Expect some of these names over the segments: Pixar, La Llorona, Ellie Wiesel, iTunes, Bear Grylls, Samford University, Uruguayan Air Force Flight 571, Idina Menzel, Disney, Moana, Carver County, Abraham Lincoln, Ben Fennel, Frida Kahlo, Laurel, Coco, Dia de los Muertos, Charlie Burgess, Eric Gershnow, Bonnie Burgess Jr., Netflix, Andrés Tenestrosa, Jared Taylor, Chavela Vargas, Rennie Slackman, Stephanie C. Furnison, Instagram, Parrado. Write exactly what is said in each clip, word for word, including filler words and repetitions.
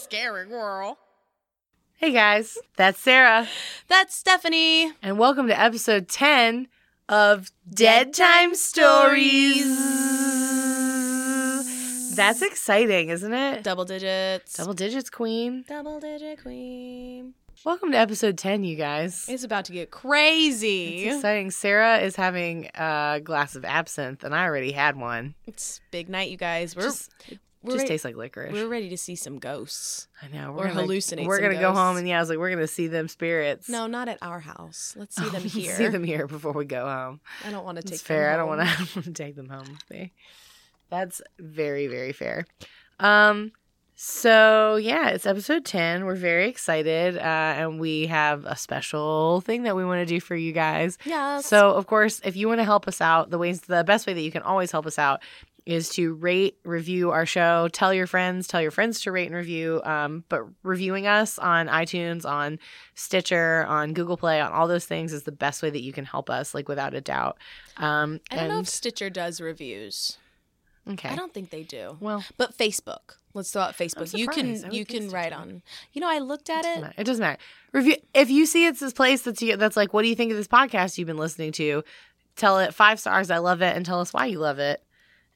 scary world. Hey guys, that's Sarah. That's Stephanie. And welcome to episode ten of Dead Time Stories. That's exciting, isn't it? Double digits. Double digits, queen. Double digit queen. Welcome to episode ten, you guys. It's about to get crazy. It's exciting. Sarah is having a glass of absinthe, and I already had one. It's big night, you guys. We're... Just- We're just ready, tastes like licorice. We're ready to see some ghosts. I know. We're or gonna, hallucinate. We're going to go home and yeah, I was like, we're going to see them spirits. No, not at our house. Let's see oh, them here. See them here before we go home. I don't want to take That's them fair. Home. I don't want to, I don't want to take them home with me. That's very, very fair. Um, so yeah, it's episode ten. We're very excited, uh, and we have a special thing that we want to do for you guys. Yes. So of course, if you want to help us out, the ways, the best way that you can always help us out is to rate, review our show, tell your friends, tell your friends to rate and review, um, but reviewing us on iTunes, on Stitcher, on Google Play, on all those things is the best way that you can help us, like without a doubt. Um, I don't and... know if Stitcher does reviews. Okay. I don't think they do. Well, but Facebook. Let's throw out Facebook. You can you can write on. You know, I looked at it. It doesn't matter. It doesn't matter. Review if you see it's this place that's that's like, what do you think of this podcast you've been listening to? Tell it five stars. I love it, and tell us why you love it.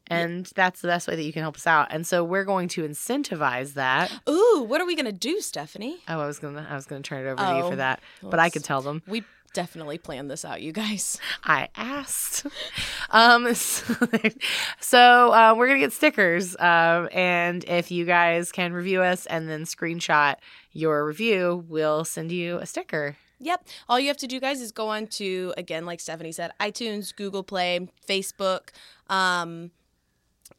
And that's the best way that you can help us out. And so we're going to incentivize that. Ooh, what are we going to do, Stephanie? Oh, I was going to I was going to turn it over oh, to you for that. Well, but I could tell them. We definitely planned this out, you guys. I asked. um, so so uh, we're going to get stickers. Um, and if you guys can review us and then screenshot your review, we'll send you a sticker. Yep. All you have to do, guys, is go on to, again, like Stephanie said, iTunes, Google Play, Facebook, um,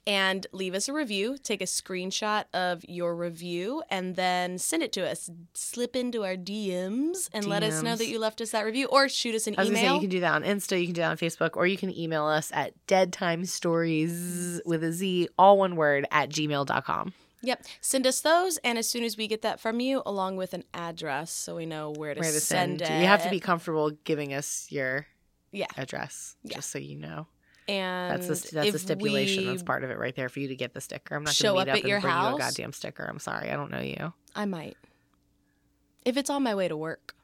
and leave us a review. Take a screenshot of your review and then send it to us. Slip into our D Ms and D Ms. Let us know that you left us that review, or shoot us an I was email. Say, you can do that on Insta, you can do that on Facebook, or you can email us at deadtimestories with a Z, all one word, at gmail dot com. Yep. Send us those, and as soon as we get that from you, along with an address so we know where to, where to send, send it. You have to be comfortable giving us your yeah. address, yeah. just so you know. And that's a, that's a stipulation. That's part of it right there for you to get the sticker. I'm not going to meet up, up and bring house, you a goddamn sticker. I'm sorry. I don't know you. I might. If it's on my way to work.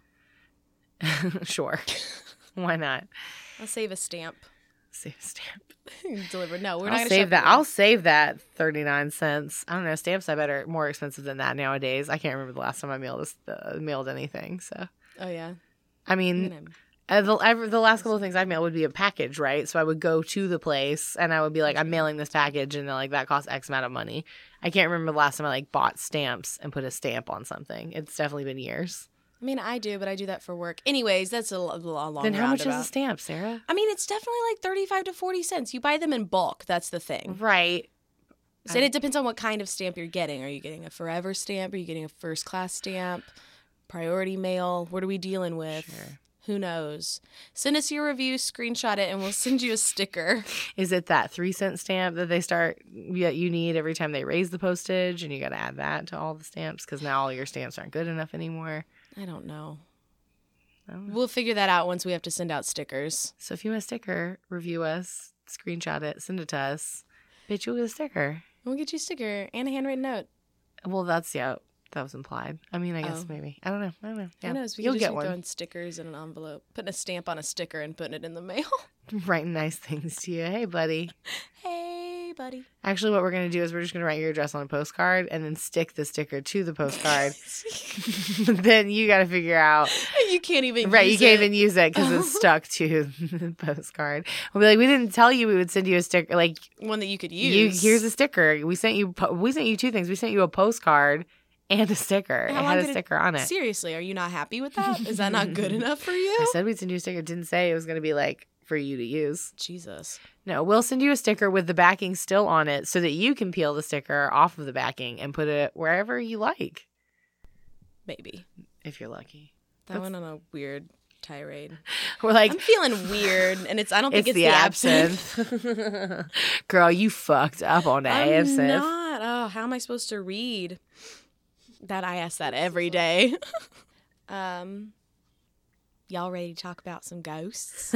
Sure. Why not? I'll save a stamp. Save a stamp. Delivered. No, we're I'll not going to save that. Away. I'll save that thirty-nine cents. I don't know. Stamps, I bet, are more expensive than that nowadays. I can't remember the last time I mailed, this, uh, mailed anything. So. Oh, yeah. I mean... I'm- Uh, the, I've, the last couple of things I've mailed would be a package, right? So I would go to the place and I would be like, I'm mailing this package, and they're like, that costs X amount of money. I can't remember the last time I like bought stamps and put a stamp on something. It's definitely been years. I mean, I do, but I do that for work. Anyways, that's a, a long roundabout. Then how much is a stamp, Sarah? I mean, it's definitely like thirty-five to forty cents. You buy them in bulk. That's the thing. Right. So I... it depends on what kind of stamp you're getting. Are you getting a forever stamp? Are you getting a first class stamp? Priority mail? What are we dealing with? Sure. Who knows? Send us your review, screenshot it, and we'll send you a sticker. Is it that three cent stamp that they start that you need every time they raise the postage, and you got to add that to all the stamps because now all your stamps aren't good enough anymore? I don't know. I don't know. We'll figure that out once we have to send out stickers. So if you want a sticker, review us, screenshot it, send it to us. Bitch, you'll get a sticker. We'll get you a sticker and a handwritten note. Well, that's yeah. That was implied. I mean, I guess oh. maybe. I don't know. I don't know. Yeah. Who knows? We You'll just get one. Throwing stickers in an envelope, putting a stamp on a sticker and putting it in the mail. Writing nice things to you. Hey, buddy. Hey, buddy. Actually, what we're going to do is we're just going to write your address on a postcard and then stick the sticker to the postcard. Then you got to figure out. You can't even right, use it. Right, you can't it. even use it because it's stuck to the postcard. We'll be like, we didn't tell you we would send you a sticker. Like one that you could use. You, here's a sticker. We sent you. Po- we sent you two things. We sent you a postcard. And a sticker. It had a sticker it, on it. Seriously, are you not happy with that? Is that not good enough for you? I said we'd send you a sticker. Didn't say it was going to be like for you to use. Jesus. No, we'll send you a sticker with the backing still on it so that you can peel the sticker off of the backing and put it wherever you like. Maybe. If you're lucky. That That's... went on a weird tirade. We're like, I'm feeling weird, and it's I don't think it's, it's the, the absinthe. absinthe. Girl, you fucked up on that I'm absinthe. I'm not. Oh, how am I supposed to read? That I ask that every day. um, y'all ready to talk about some ghosts?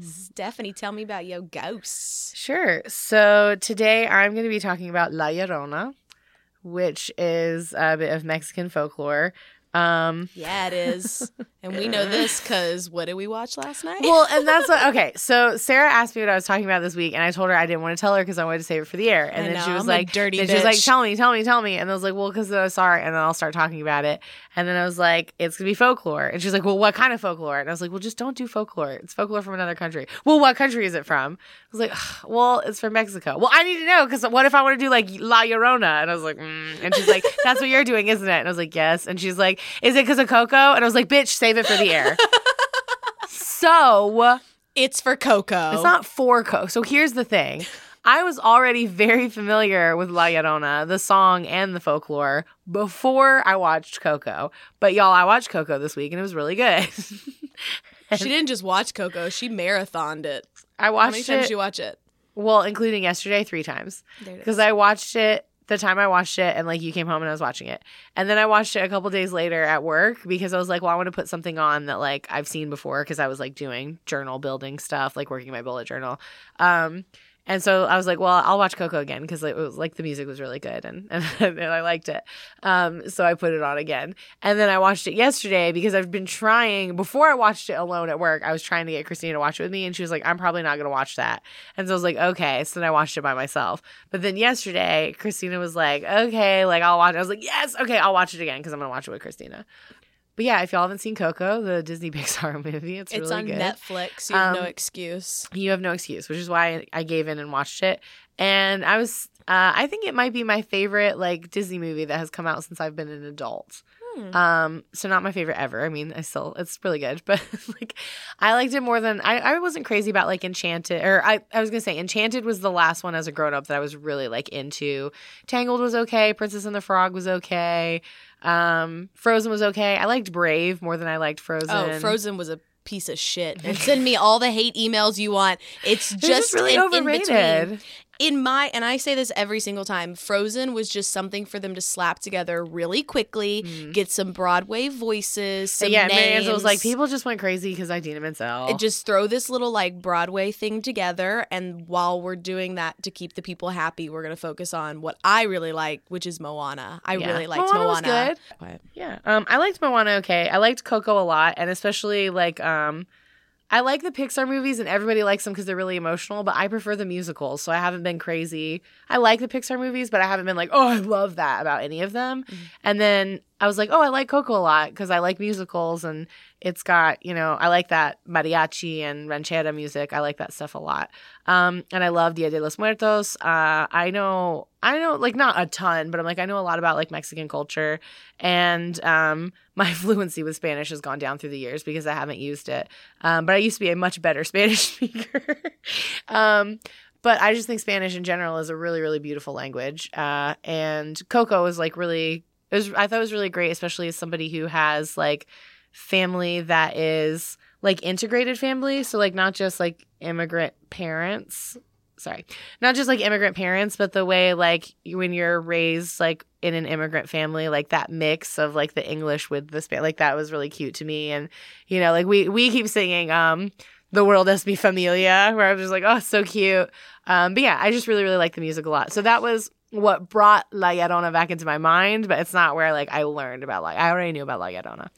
Stephanie, tell me about your ghosts. Sure. So today I'm going to be talking about La Llorona, which is a bit of Mexican folklore. Um, yeah, it is. And we know this because what did we watch last night? Well, and that's what, okay. So Sarah asked me what I was talking about this week, and I told her I didn't want to tell her because I wanted to save it for the air. And I then know, she was I'm like, dirty then bitch. She was like, tell me, tell me, tell me. And I was like, well, because then I saw it, and then I'll start talking about it. And then I was like, it's going to be folklore. And she's like, well, what kind of folklore? And I was like, well, just don't do folklore. It's folklore from another country. Well, what country is it from? I was like, well, it's from Mexico. Well, I need to know because what if I want to do like La Llorona? And I was like, mm. And she's like, that's what you're doing, isn't it? And I was like, yes. And she's like, is it because of Coco? And I was like, bitch, save it for the air. So it's for Coco. It's not for Coco. So here's the thing. I was already very familiar with La Llorona, the song and the folklore, before I watched Coco. But y'all, I watched Coco this week and it was really good. She didn't just watch Coco. She marathoned it. I watched it. How many times it, did you watch it? Well, including yesterday, three times. Because I watched it. The time I watched it, and like you came home and I was watching it. And then I watched it a couple days later at work because I was like, well, I want to put something on that like I've seen before because I was like doing journal building stuff, like working my bullet journal. Um, and so I was like, well, I'll watch Coco again because it was like the music was really good and, and, and I liked it. Um, so I put it on again. And then I watched it yesterday because I've been trying, before I watched it alone at work, I was trying to get Christina to watch it with me and she was like, I'm probably not going to watch that. And so I was like, okay. So then I watched it by myself. But then yesterday, Christina was like, okay, like I'll watch it. I was like, yes, okay, I'll watch it again because I'm going to watch it with Christina. But yeah, if y'all haven't seen Coco, the Disney Pixar movie, it's, it's really good. It's on Netflix. You have um, no excuse. You have no excuse, which is why I gave in and watched it. And I was, uh, I think it might be my favorite like Disney movie that has come out since I've been an adult. Hmm. Um, so not my favorite ever. I mean, I still, it's really good, but like, I liked it more than I. I wasn't crazy about like Enchanted, or I, I was gonna say Enchanted was the last one as a grown up that I was really like into. Tangled was okay. Princess and the Frog was okay. Um, Frozen was okay. I liked Brave more than I liked Frozen. Oh, Frozen was a piece of shit. And send me all the hate emails you want. It's just, just really overrated. In between. In my, and I say this every single time, Frozen was just something for them to slap together really quickly, mm. get some Broadway voices, some yeah, names. Yeah, and it was like, people just went crazy because Idina Menzel. It just throw this little, like, Broadway thing together, and while we're doing that to keep the people happy, we're going to focus on what I really like, which is Moana. I yeah. really liked Moana. Moana was good. Yeah. Um, I liked Moana okay. I liked Coco a lot, and especially, like, um... I like the Pixar movies, and everybody likes them because they're really emotional, but I prefer the musicals, so I haven't been crazy. I like the Pixar movies, but I haven't been like, oh, I love that about any of them. Mm-hmm. And then I was like, oh, I like Coco a lot because I like musicals, and it's got, you know, I like that mariachi and ranchera music. I like that stuff a lot. Um, and I love Dia de los Muertos. Uh, I know, I know, like, not a ton, but I'm like, I know a lot about, like, Mexican culture, and um, my fluency with Spanish has gone down through the years because I haven't used it. Um, but I used to be a much better Spanish speaker. um, but I just think Spanish in general is a really, really beautiful language. Uh, and Coco is, like, really – it was, I thought it was really great, especially as somebody who has, like, family that is, like, integrated family. So, like, not just, like, immigrant parents – Sorry, not just like immigrant parents, but the way like when you're raised like in an immigrant family, like that mix of like the English with the Spanish, like that was really cute to me. And, you know, like we, we keep singing um, The World Es Mi Familia, where I was just like, oh, so cute. Um, but yeah, I just really, really like the music a lot. So that was what brought La Llorona back into my mind, but it's not where like I learned about like I already knew about La Llorona.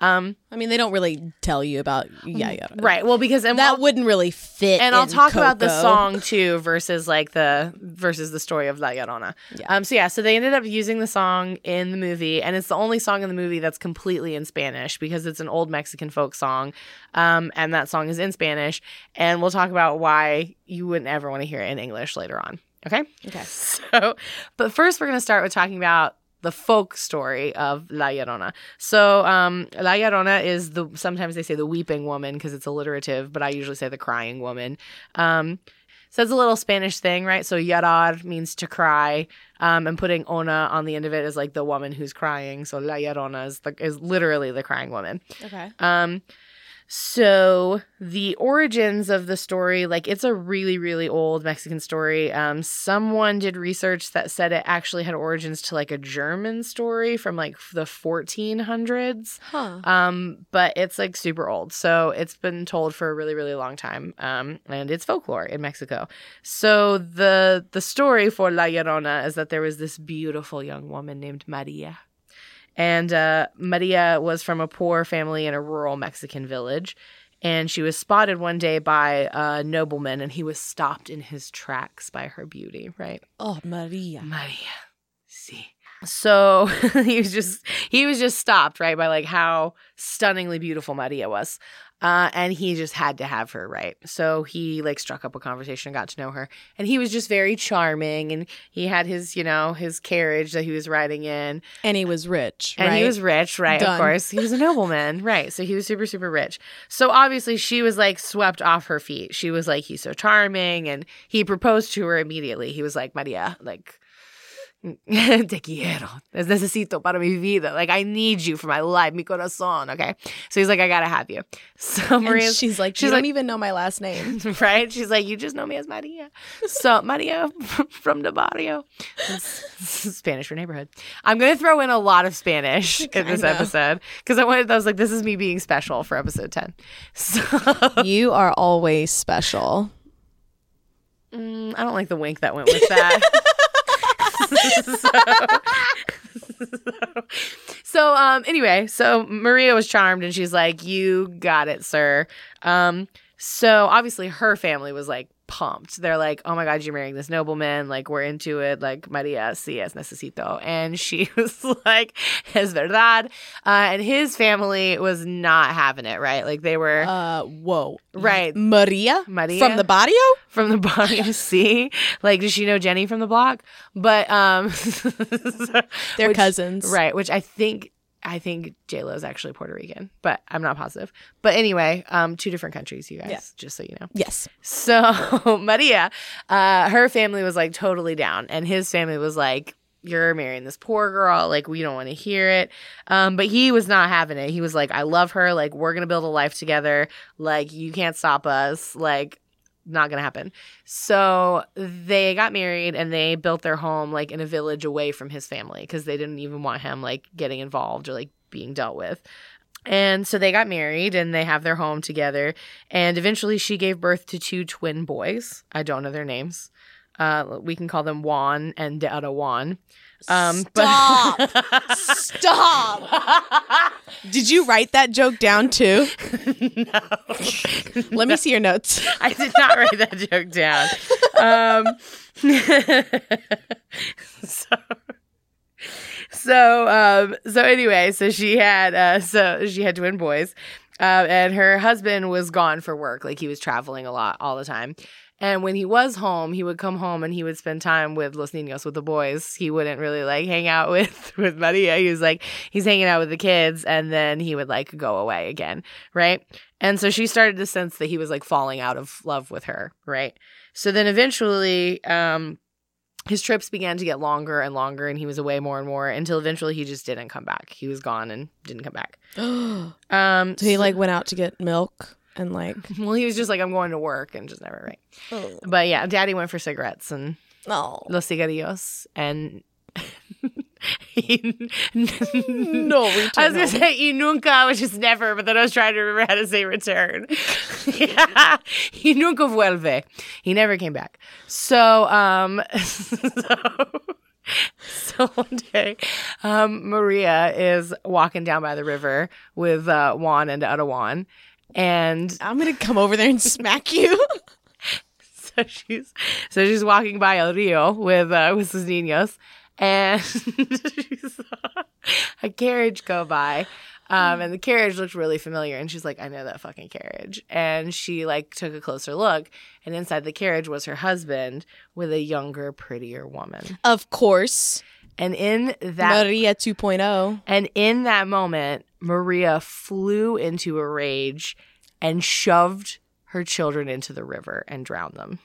Um, I mean, they don't really tell you about yeah, yeah, right. Well, because and that I'll, wouldn't really fit. And in I'll talk Coco. About the song too versus like the versus the story of La Llorona. Yeah. Um. So yeah. So they ended up using the song in the movie, and it's the only song in the movie that's completely in Spanish because it's an old Mexican folk song, um, and that song is in Spanish. And we'll talk about why you wouldn't ever want to hear it in English later on. Okay? Okay. So, but first we're going to start with talking about the folk story of La Llorona. So, um, La Llorona is the, sometimes they say the weeping woman because it's alliterative, but I usually say the crying woman. Um, so it's a little Spanish thing, right? So llorar means to cry. Um, and putting ona on the end of it is like the woman who's crying. So La Llorona is, the, is literally the crying woman. Okay. Um, So the origins of the story, like, it's a really, really old Mexican story. Um, someone did research that said it actually had origins to, like, a German story from, like, the fourteen hundreds. Huh. Um, but it's, like, super old. So it's been told for a really, really long time. Um, and it's folklore in Mexico. So the the story for La Llorona is that there was this beautiful young woman named Maria. And uh, Maria was from a poor family in a rural Mexican village. And she was spotted one day by a nobleman, and he was stopped in his tracks by her beauty, right? Oh, Maria. Maria. Sí. So he was just he was just stopped, right, by, like, how stunningly beautiful Maria was. Uh, and he just had to have her, right? So he, like, struck up a conversation and got to know her. And he was just very charming. And he had his, you know, his carriage that he was riding in. And he was rich, right? And he was rich, right, Done. Of course. He was a nobleman, right? So he was super, super rich. So obviously she was, like, swept off her feet. She was like, he's so charming. And he proposed to her immediately. He was like, Maria, like... Te quiero. Necesito para mi vida. Like, I need you for my life. Mi corazón. Okay. So he's like, I gotta have you. So Maria, she's like, she don't like, even know my last name. Right? She's like, you just know me as Maria. So Maria from the barrio. Spanish for neighborhood. I'm gonna throw in a lot of Spanish in this episode. Because I wanted I was like, this is me being special for episode ten. So you are always special. Mm, I don't like the wink that went with that. so, so, so um, anyway, so Maria was charmed, and she's like, you got it, sir. Um, so obviously her family was, like, pumped. They're like, oh my God, you're marrying this nobleman. Like, we're into it. Like, Maria, sí, es necesito. And she was like, es verdad. Uh, and his family was not having it, right? Like, they were. Uh, whoa. Right. Maria? Maria. From the barrio? From the barrio, sí. Like, does she know Jenny from the block? But. um, They're which, cousins. Right. Which I think. I think J-Lo is actually Puerto Rican, but I'm not positive. But anyway, um, two different countries, you guys, yeah. Just so you know. Yes. So Maria, uh, her family was, like, totally down. And his family was like, you're marrying this poor girl. Like, we don't want to hear it. Um, but he was not having it. He was like, I love her. Like, we're going to build a life together. Like, you can't stop us. Like, not going to happen. So they got married, and they built their home, like, in a village away from his family, because they didn't even want him, like, getting involved or, like, being dealt with. And so they got married, and they have their home together. And eventually she gave birth to two twin boys. I don't know their names. Uh, we can call them Juan and De Otto Juan. Um, Stop! But- Stop! Did you write that joke down too? No. Let no. me see your notes. I did not write that joke down. Um, so, so, um, so anyway, so she had, uh, so she had twin boys, uh, and her husband was gone for work. Like, he was traveling a lot all the time. And when he was home, he would come home and he would spend time with Los Niños, with the boys. He wouldn't really, like, hang out with, with Maria. He was, like, he's hanging out with the kids, and then he would, like, go away again, right? And so she started to sense that he was, like, falling out of love with her, right? So then eventually um, his trips began to get longer and longer, and he was away more and more, until eventually he just didn't come back. He was gone and didn't come back. um, so he, like, went out to get milk? And, like, well, he was just like, I'm going to work, and just never right. Oh. But yeah, Daddy went for cigarettes and oh. los cigarillos, and he, no return. I was gonna say y nunca, which is never, but then I was trying to remember how to say return. Yeah. Y nunca vuelve. He never came back. So, um, so. So one day, um, Maria is walking down by the river with uh, Juan and Otto Juan. And I'm going to come over there and smack you. so she's so she's walking by El Rio with uh, with sus niños, and she saw a carriage go by. Um, and the carriage looked really familiar, and she's like, I know that fucking carriage. And she, like, took a closer look, and inside the carriage was her husband with a younger, prettier woman. Of course. And in that Maria 2.0. And in that moment, Maria flew into a rage and shoved her children into the river and drowned them.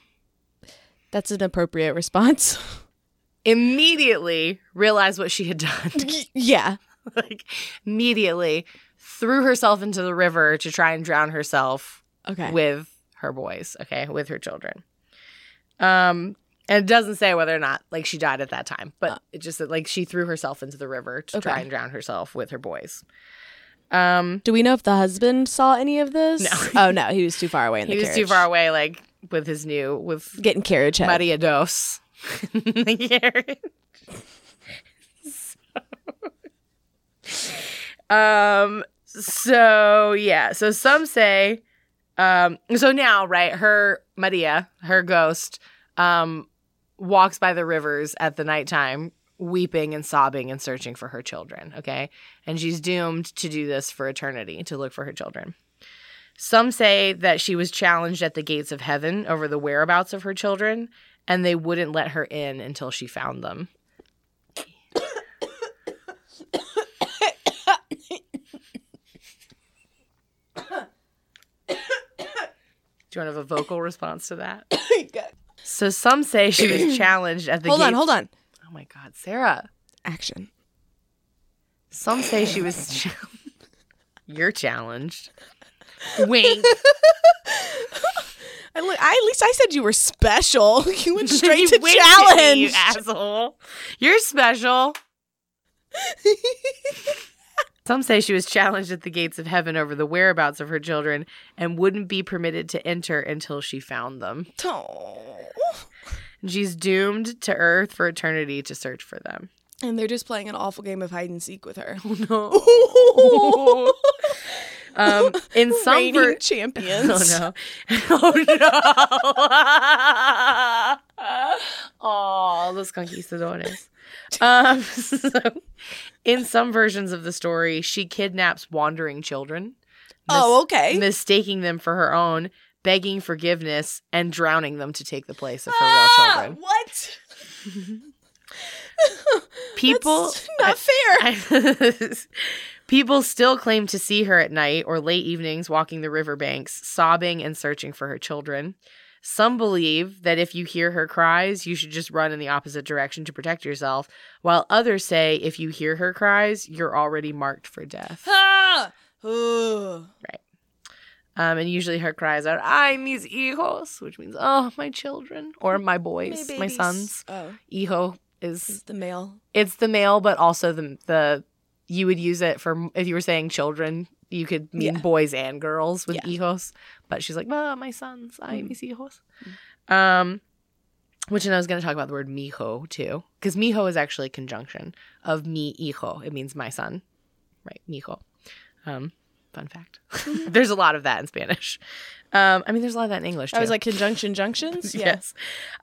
That's an appropriate response. Immediately realized what she had done. Yeah. Like, immediately threw herself into the river to try and drown herself okay. with her boys, okay, with her children. Um, and it doesn't say whether or not, like, she died at that time, but uh. it just, like, she threw herself into the river to okay. try and drown herself with her boys. Um, Do we know if the husband saw any of this? No. Oh, no, he was too far away in the carriage. He was too far away, like, with his new, with... Getting carriage head. Maria Dos in the carriage. Um, so, yeah. So some say, um, so now, right, her, Maria, her ghost, um, walks by the rivers at the nighttime, weeping and sobbing and searching for her children, okay? And she's doomed to do this for eternity, to look for her children. Some say that she was challenged at the gates of heaven over the whereabouts of her children, and they wouldn't let her in until she found them. Do you want to have a vocal response to that? So some say she was challenged at the hold gates. Hold on, hold on. Oh, my God. Sarah. Action. Some say she was challenged. You're challenged. Wink. I, I, at least I said you were special. You went straight you to challenge. At me, you asshole. You're special. Some say she was challenged at the gates of heaven over the whereabouts of her children and wouldn't be permitted to enter until she found them. Aww. She's doomed to earth for eternity to search for them. And they're just playing an awful game of hide and seek with her. Oh, no. um, in some reigning ver- champions. Oh, no. Oh, no. Oh, los conquistadores. Um, so, in some versions of the story, she kidnaps wandering children. Mis- oh, okay. Mistaking them for her own, begging forgiveness, and drowning them to take the place of her ah, real children. What? People. That's not fair. I, I, people still claim to see her at night or late evenings walking the riverbanks, sobbing and searching for her children. Some believe that if you hear her cries, you should just run in the opposite direction to protect yourself, while others say if you hear her cries, you're already marked for death. Ah! Right. Um, and usually her cries are, ay, mis hijos, which means, oh, my children, or my boys, my, my sons. Oh. Hijo is... It's the male. It's the male, but also the, the you would use it for, if you were saying children, you could mean yeah. boys and girls with yeah. hijos. But she's like, oh, my sons, ay, mm. mis hijos. Mm. Um, which, and I was going to talk about the word mijo, too, because mijo is actually a conjunction of mi hijo. It means my son, right, mijo. Um Fun fact. There's a lot of that in Spanish. Um, I mean, there's a lot of that in English, too. I was like, conjunction junctions? Yeah. Yes.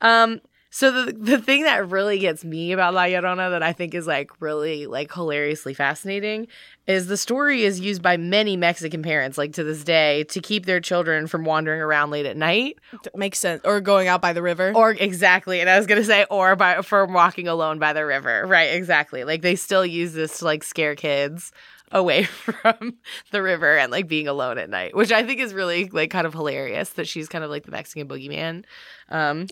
Um, so the the thing that really gets me about La Llorona that I think is, like, really, like, hilariously fascinating is the story is used by many Mexican parents, like, to this day, to keep their children from wandering around late at night. That makes sense. Or going out by the river. Or, exactly. And I was going to say, or by from walking alone by the river. Right, exactly. Like, they still use this to, like, scare kids away from the river and, like, being alone at night, which I think is really, like, kind of hilarious that she's kind of like the Mexican boogeyman. Um,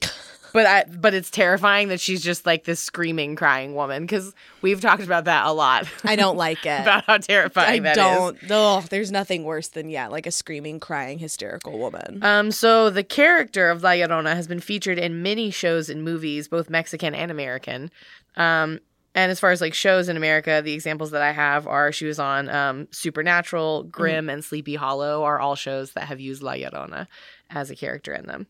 but I, but it's terrifying that she's just, like, this screaming, crying woman, because we've talked about that a lot. I don't like it. About how terrifying I that don't, is. Oh, there's nothing worse than, yeah, like a screaming, crying, hysterical woman. Um, so the character of La Llorona has been featured in many shows and movies, both Mexican and American. Um, And as far as, like, shows in America, the examples that I have are she was on um, Supernatural, Grimm, mm-hmm. and Sleepy Hollow are all shows that have used La Llorona as a character in them.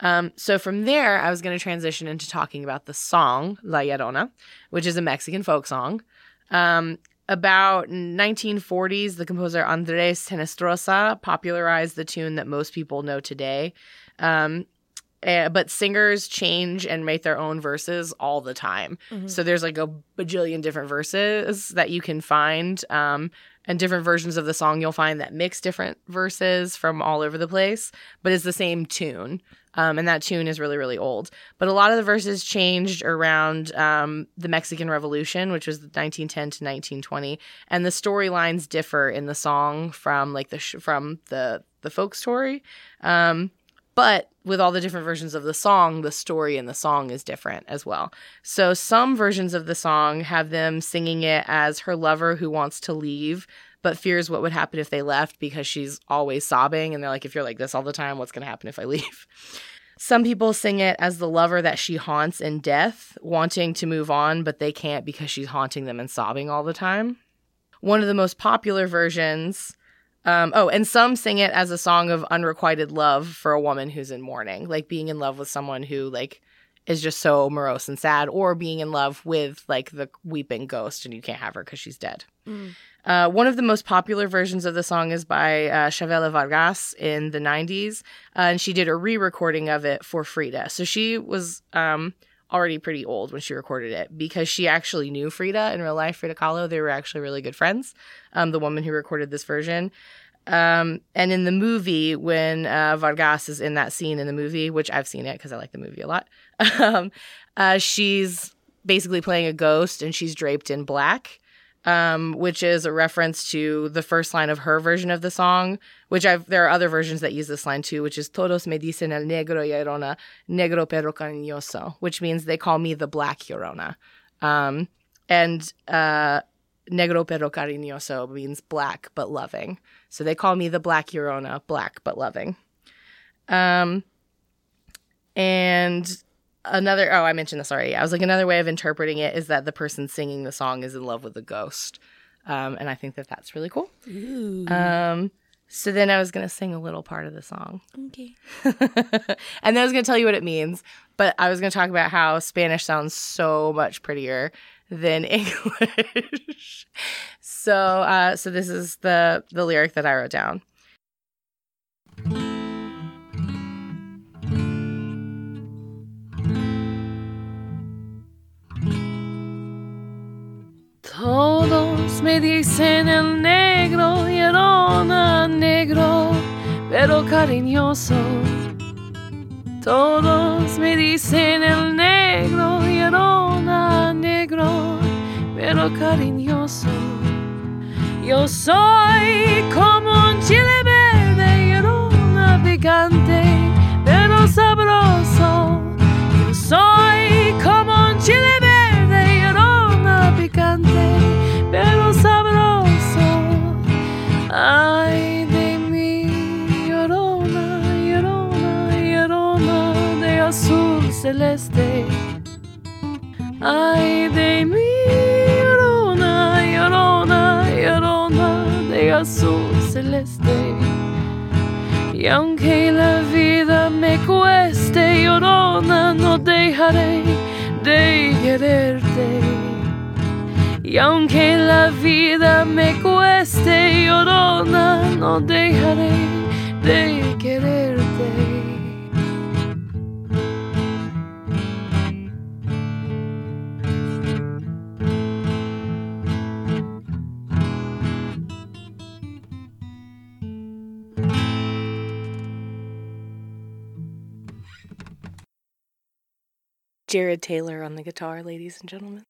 Um, so from there, I was going to transition into talking about the song La Llorona, which is a Mexican folk song. Um, about nineteen forties, the composer Andrés Tenestrosa popularized the tune that most people know today. Um Uh, but singers change and make their own verses all the time. Mm-hmm. So there's, like, a bajillion different verses that you can find, um, and different versions of the song you'll find that mix different verses from all over the place. But it's the same tune, um, and that tune is really, really old. But a lot of the verses changed around um, the Mexican Revolution, which was nineteen ten to nineteen twenty, and the storylines differ in the song from, like, the sh- from the the folk story. Um, but with all the different versions of the song, the story in the song is different as well. So some versions of the song have them singing it as her lover who wants to leave, but fears what would happen if they left because she's always sobbing. And they're like, if you're like this all the time, what's going to happen if I leave? Some people sing it as the lover that she haunts in death, wanting to move on, but they can't because she's haunting them and sobbing all the time. One of the most popular versions. Um, oh, and some sing it as a song of unrequited love for a woman who's in mourning, like being in love with someone who like is just so morose and sad, or being in love with like the weeping ghost and you can't have her because she's dead. Mm. Uh, one of the most popular versions of the song is by uh, Chavela Vargas in the nineties, uh, and she did a re-recording of it for Frida. So she was um, already pretty old when she recorded it because she actually knew Frida in real life, Frida Kahlo. They were actually really good friends, um, the woman who recorded this version. Um, and in the movie, when uh, Vargas is in that scene in the movie, which I've seen it because I like the movie a lot, um, uh, she's basically playing a ghost and she's draped in black, um, which is a reference to the first line of her version of the song, which I've, there are other versions that use this line too, which is Todos me dicen el negro llorona, negro pero cariñoso, which means they call me the black llorona. Um, and, uh, Negro pero cariñoso means black but loving. So they call me the black Llorona, black but loving. Um, and another, oh, I mentioned this already. I was like, another way of interpreting it is that the person singing the song is in love with the ghost. Um, and I think that that's really cool. Ooh. Um, so then I was going to sing a little part of the song. Okay. And then I was going to tell you what it means. But I was going to talk about how Spanish sounds so much prettier than English. so uh, so this is the, the lyric that I wrote down. Todos me dicen el negro llorona, negro pero cariñoso. Todos me dicen el negro llorona, negro pero cariñoso. Yo soy como un chile verde, llorona picante pero sabroso. Yo soy como un chile verde, llorona picante pero sabroso. Ay, de mí, llorona, llorona, llorona de azul celeste. Ay, de mí, llorona, llorona, llorona de azul celeste. Y aunque la vida me cueste, llorona, no dejaré de quererte. Y aunque la vida me cueste, llorona, no dejaré de quererte. Jared Taylor on the guitar, ladies and gentlemen.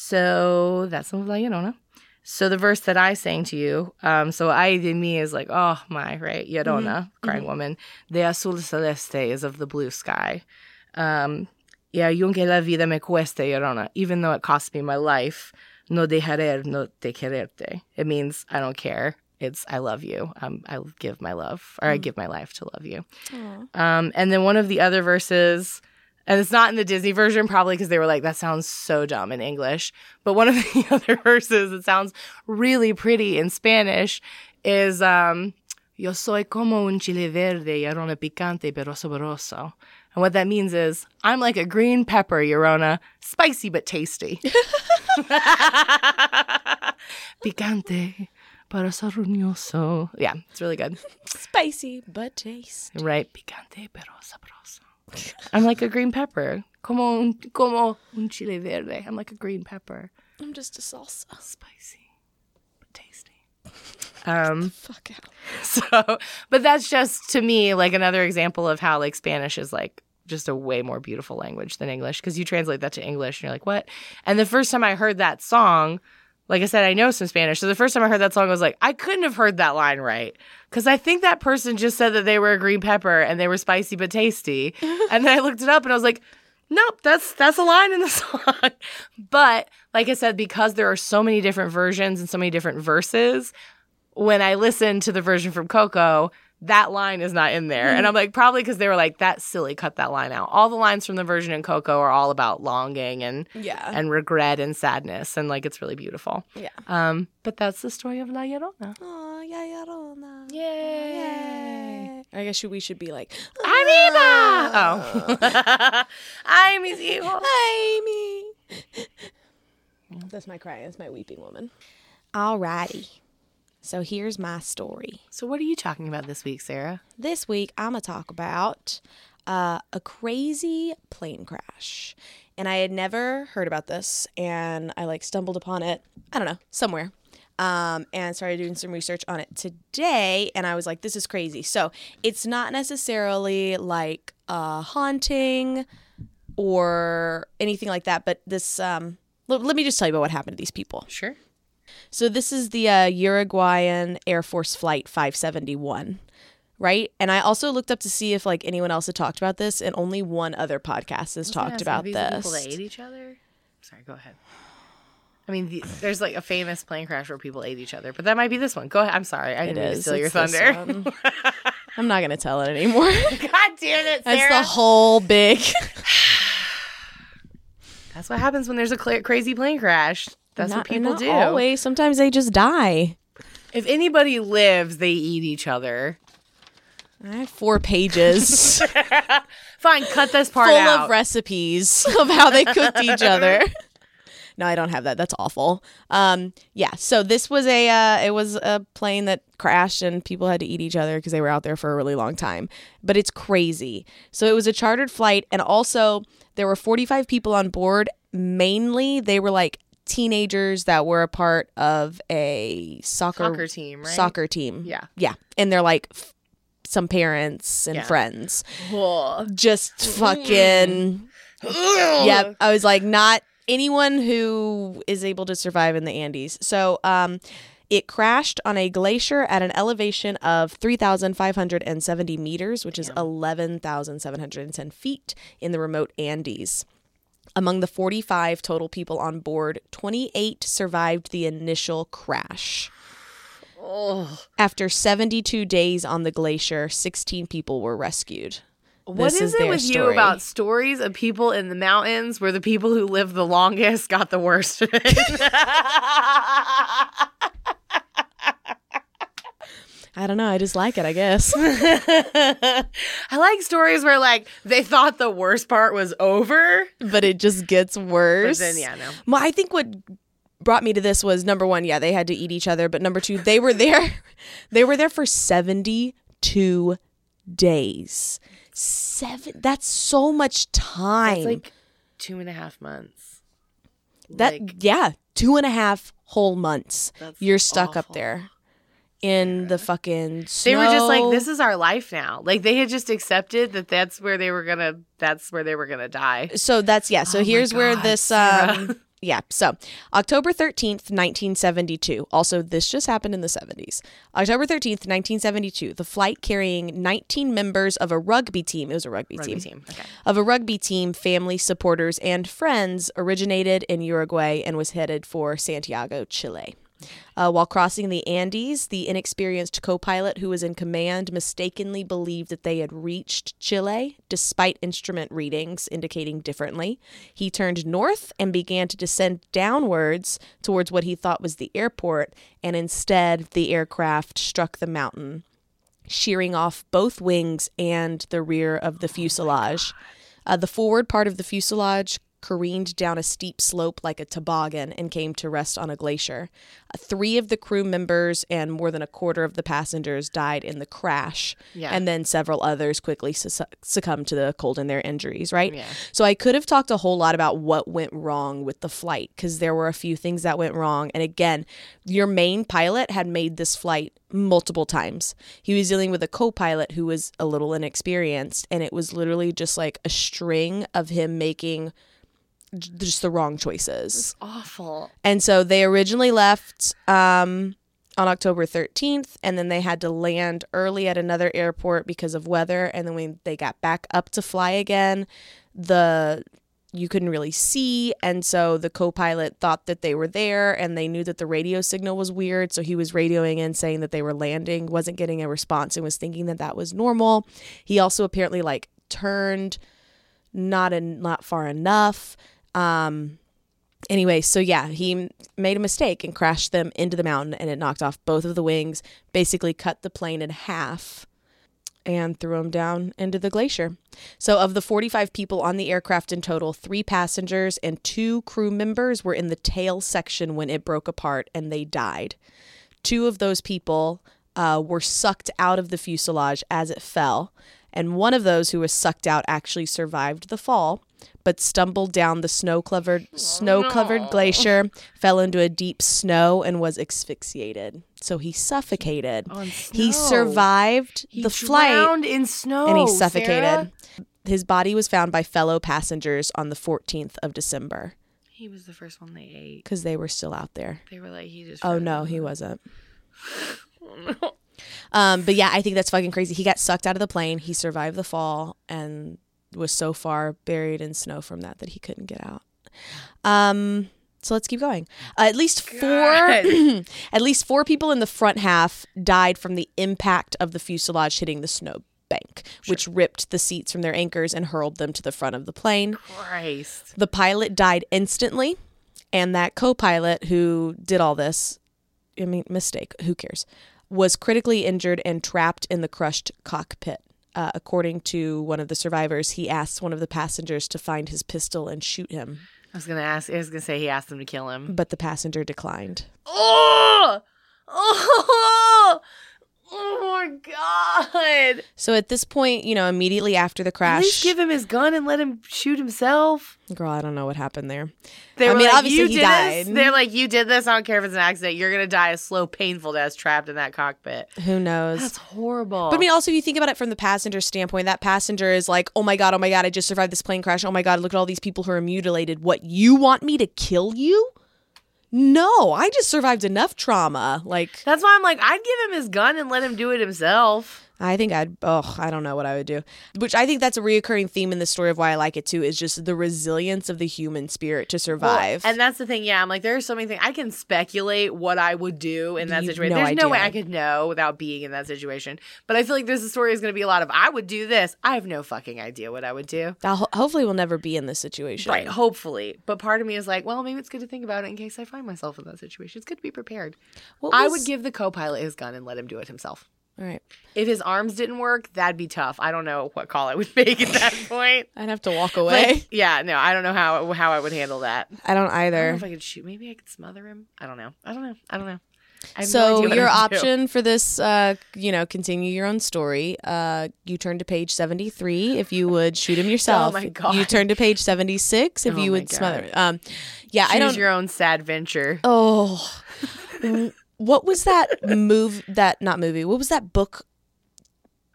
So that's La Llorona. So the verse that I sang to you, um, so Ay de mi is like, oh my, right? Llorona, mm-hmm. crying mm-hmm. woman. De azul celeste is of the blue sky. Um, y aunque la vida me cueste, Llorona, even though it cost me my life, no dejaré no te quererte. It means I don't care. It's I love you. Um, I give my love, or I give my life to love you. Um, and then one of the other verses, and it's not in the Disney version, probably because they were like, that sounds so dumb in English. But one of the other verses that sounds really pretty in Spanish is um, Yo soy como un chile verde, llorona picante, pero sabroso. And what that means is, I'm like a green pepper, Llorona, spicy but tasty. Picante. Pero sabroso. Yeah, it's really good. Spicy, but tasty. Right. Picante, pero sabroso. I'm like a green pepper. Como un, como un chile verde. I'm like a green pepper. I'm just a salsa. Spicy, but tasty. Um, get the fuck out. So, but that's just, to me, like another example of how like Spanish is like just a way more beautiful language than English. Because you translate that to English and you're like, what? And the first time I heard that song, like I said, I know some Spanish. So the first time I heard that song, I was like, I couldn't have heard that line right. Because I think that person just said that they were a green pepper and they were spicy but tasty. And then I looked it up and I was like, nope, that's that's a line in the song. But like I said, because there are so many different versions and so many different verses, when I listen to the version from Coco, that line is not in there. Mm-hmm. And I'm like, probably because they were like, that's silly, cut that line out. All the lines from the version in Coco are all about longing and yeah. and regret and sadness. And, like, it's really beautiful. Yeah. Um, but that's the story of La Llorona. Oh, La Llorona. Yay. Yay. I guess we should be like, I'm Eva. Oh. I'm his evil. I'm me. That's my cry. That's my weeping woman. All righty. So here's my story. So what are you talking about this week, Sarah? This week, I'm going to talk about uh, a crazy plane crash. And I had never heard about this, and I, like, stumbled upon it, I don't know, somewhere, um, and started doing some research on it today, and I was like, this is crazy. So it's not necessarily, like, a haunting or anything like that, but this um, – l- let me just tell you about what happened to these people. Sure. So this is the uh, Uruguayan Air Force Flight five seventy-one, right? And I also looked up to see if, like, anyone else had talked about this, and only one other podcast has talked about this. Are these people that ate each other? Sorry, go ahead. I mean, the, there's, like, a famous plane crash where people ate each other, but that might be this one. Go ahead. I'm sorry. I didn't mean to steal your thunder. I'm not going to tell it anymore. God damn it, Sarah. That's the whole big. That's what happens when there's a cl- crazy plane crash. That's not, what people not do. Always. Sometimes they just die. If anybody lives, they eat each other. I have four pages. Fine, cut this part Full out. Full of recipes of how they cooked each other. No, I don't have that. That's awful. Um, yeah. So this was a uh, it was a plane that crashed and people had to eat each other because they were out there for a really long time. But it's crazy. So it was a chartered flight, and also there were forty-five people on board. Mainly, they were like. teenagers that were a part of a soccer, soccer team, right? Soccer team. Yeah. Yeah. And they're like f- some parents and yeah. friends. Whoa. Just fucking. Yep. I was like, not anyone who is able to survive in the Andes. So um, it crashed on a glacier at an elevation of three thousand five hundred seventy meters, which is yeah. eleven thousand seven hundred ten feet in the remote Andes. Among the forty-five total people on board, twenty-eight survived the initial crash. Oh. After seventy-two days on the glacier, sixteen people were rescued. What is, is it with story. you about stories of people in the mountains where the people who live the longest got the worst? I don't know. I just like it, I guess. I like stories where, like, they thought the worst part was over. But it just gets worse. But then, yeah, no. Well, I think what brought me to this was, number one, yeah, they had to eat each other. But number two, they were there. They were there for seventy-two days. Seven. That's so much time. That's like two and a half months. That like, yeah, two and a half whole months. You're stuck awful. Up there. In the fucking snow. They were just like, this is our life now. Like, they had just accepted that that's where they were gonna, that's where they were gonna die. So that's, yeah. So oh here's God, where this, um, yeah. So October thirteenth, nineteen seventy-two. Also, this just happened in the seventies. October thirteenth, nineteen seventy-two. The flight carrying nineteen members of a rugby team. It was a rugby, rugby team. team. Okay. Of a rugby team, family, supporters, and friends originated in Uruguay and was headed for Santiago, Chile. Uh, while crossing the Andes, the inexperienced co-pilot who was in command mistakenly believed that they had reached Chile, despite instrument readings indicating differently. He turned north and began to descend downwards towards what he thought was the airport, and instead the aircraft struck the mountain, shearing off both wings and the rear of the fuselage. Uh, the forward part of the fuselage careened down a steep slope like a toboggan and came to rest on a glacier. Three of the crew members and more than a quarter of the passengers died in the crash. Yeah. And then several others quickly su- succumbed to the cold and their injuries, right? Yeah. So I could have talked a whole lot about what went wrong with the flight because there were a few things that went wrong. And again, your main pilot had made this flight multiple times. He was dealing with a co-pilot who was a little inexperienced, and it was literally just like a string of him making just the wrong choices. It's awful. And so they originally left um, on October thirteenth, and then they had to land early at another airport because of weather. And then when they got back up to fly again, the you couldn't really see, and so the co-pilot thought that they were there, and they knew that the radio signal was weird, so he was radioing in saying that they were landing, wasn't getting a response, and was thinking that that was normal. He also apparently like turned not in, not far enough. Um, anyway, so yeah, he made a mistake and crashed them into the mountain, and it knocked off both of the wings, basically cut the plane in half, and threw him down into the glacier. So of the forty-five people on the aircraft in total, three passengers and two crew members were in the tail section when it broke apart, and they died. Two of those people uh, were sucked out of the fuselage as it fell, and one of those who was sucked out actually survived the fall, but stumbled down the snow-covered snow-covered glacier, fell into a deep snow, and was asphyxiated. So he suffocated. He survived he the flight. He drowned in snow, and he suffocated. Sarah? His body was found by fellow passengers on the fourteenth of December. He was the first one they ate. Because they were still out there. They were like, he just... Oh, no, he wasn't. Oh, no. Um, but yeah, I think that's fucking crazy. He got sucked out of the plane. He survived the fall, and... was so far buried in snow from that that he couldn't get out. Um, so let's keep going. Uh, at least four, at least four people in the front half died from the impact of the fuselage hitting the snow bank, sure. which ripped the seats from their anchors and hurled them to the front of the plane. Christ. The pilot died instantly, and that co-pilot who did all this, I mean, mistake, who cares, was critically injured and trapped in the crushed cockpit. Uh, according to one of the survivors, he asked one of the passengers to find his pistol and shoot him. I was gonna ask. I was gonna say he asked him to kill him, but the passenger declined. Oh, oh, oh my God! So at this point, you know, immediately after the crash, at least give him his gun and let him shoot himself. Girl, I don't know what happened there. They I mean, like, obviously he died. This. They're like, you did this. I don't care if it's an accident. You're gonna die a slow, painful death trapped in that cockpit. Who knows? That's horrible. But I mean, also, if you think about it from the passenger standpoint, that passenger is like, oh my God, oh my God, I just survived this plane crash. Oh my God, look at all these people who are mutilated. What, you want me to kill you? No, I just survived enough trauma. Like, that's why I'm like, I'd give him his gun and let him do it himself. I think I'd, oh, I don't know what I would do. Which I think that's a reoccurring theme in the story of why I like it too, is just the resilience of the human spirit to survive. Well, and that's the thing, yeah. I'm like, there are so many things. I can speculate what I would do in that you situation. No There's idea. No way I could know without being in that situation. But I feel like this story is going to be a lot of, I would do this. I have no fucking idea what I would do. Ho- hopefully we'll never be in this situation. Right, hopefully. But part of me is like, well, maybe it's good to think about it in case I find myself in that situation. It's good to be prepared. Was- I would give the co-pilot his gun and let him do it himself. All right. If his arms didn't work, that'd be tough. I don't know what call I would make at that point. I'd have to walk away. Like, yeah, no, I don't know how how I would handle that. I don't either. I don't know if I could shoot. Maybe I could smother him. I don't know. I don't know. I don't know. I have no idea what I would do. So your option for this, uh, you know, continue your own story. Uh, you turn to page seventy-three if you would shoot him yourself. Oh my God. You turn to page seventy-six if oh you would smother him. Um, yeah, Choose I don't. Choose your own sad venture. Oh. What was that move that not movie? What was that book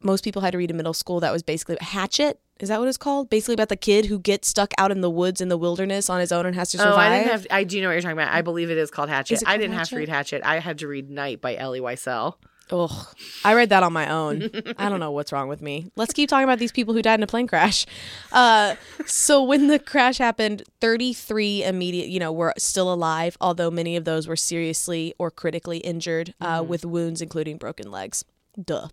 most people had to read in middle school that was basically Hatchet? Is that what it's called? Basically about the kid who gets stuck out in the woods in the wilderness on his own and has to survive. Oh, I didn't have I do know what you're talking about. I believe it is called Hatchet. Is it called I didn't Hatchet? Have to read Hatchet. I had to read Night by Ellie Wiesel. Ugh. I read that on my own. I don't know what's wrong with me. Let's keep talking about these people who died in a plane crash. Uh, so when the crash happened, thirty-three immediate, you know, were still alive, although many of those were seriously or critically injured uh, mm-hmm. with wounds, including broken legs. Duh.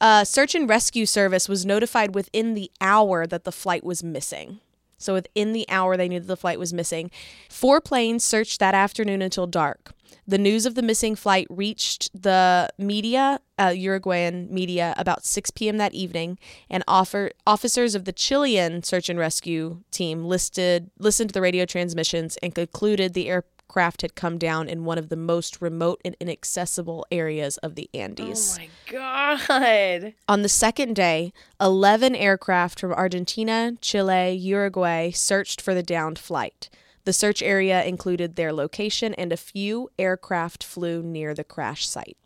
Uh, Search and Rescue Service was notified within the hour that the flight was missing. So within the hour, they knew that the flight was missing. Four planes searched that afternoon until dark. The news of the missing flight reached the media, uh, Uruguayan media, about six p.m. that evening, and offer- officers of the Chilean search and rescue team listed listened to the radio transmissions and concluded the aircraft had come down in one of the most remote and inaccessible areas of the Andes. Oh, my God. On the second day, eleven aircraft from Argentina, Chile, Uruguay searched for the downed flight. The search area included their location, and a few aircraft flew near the crash site.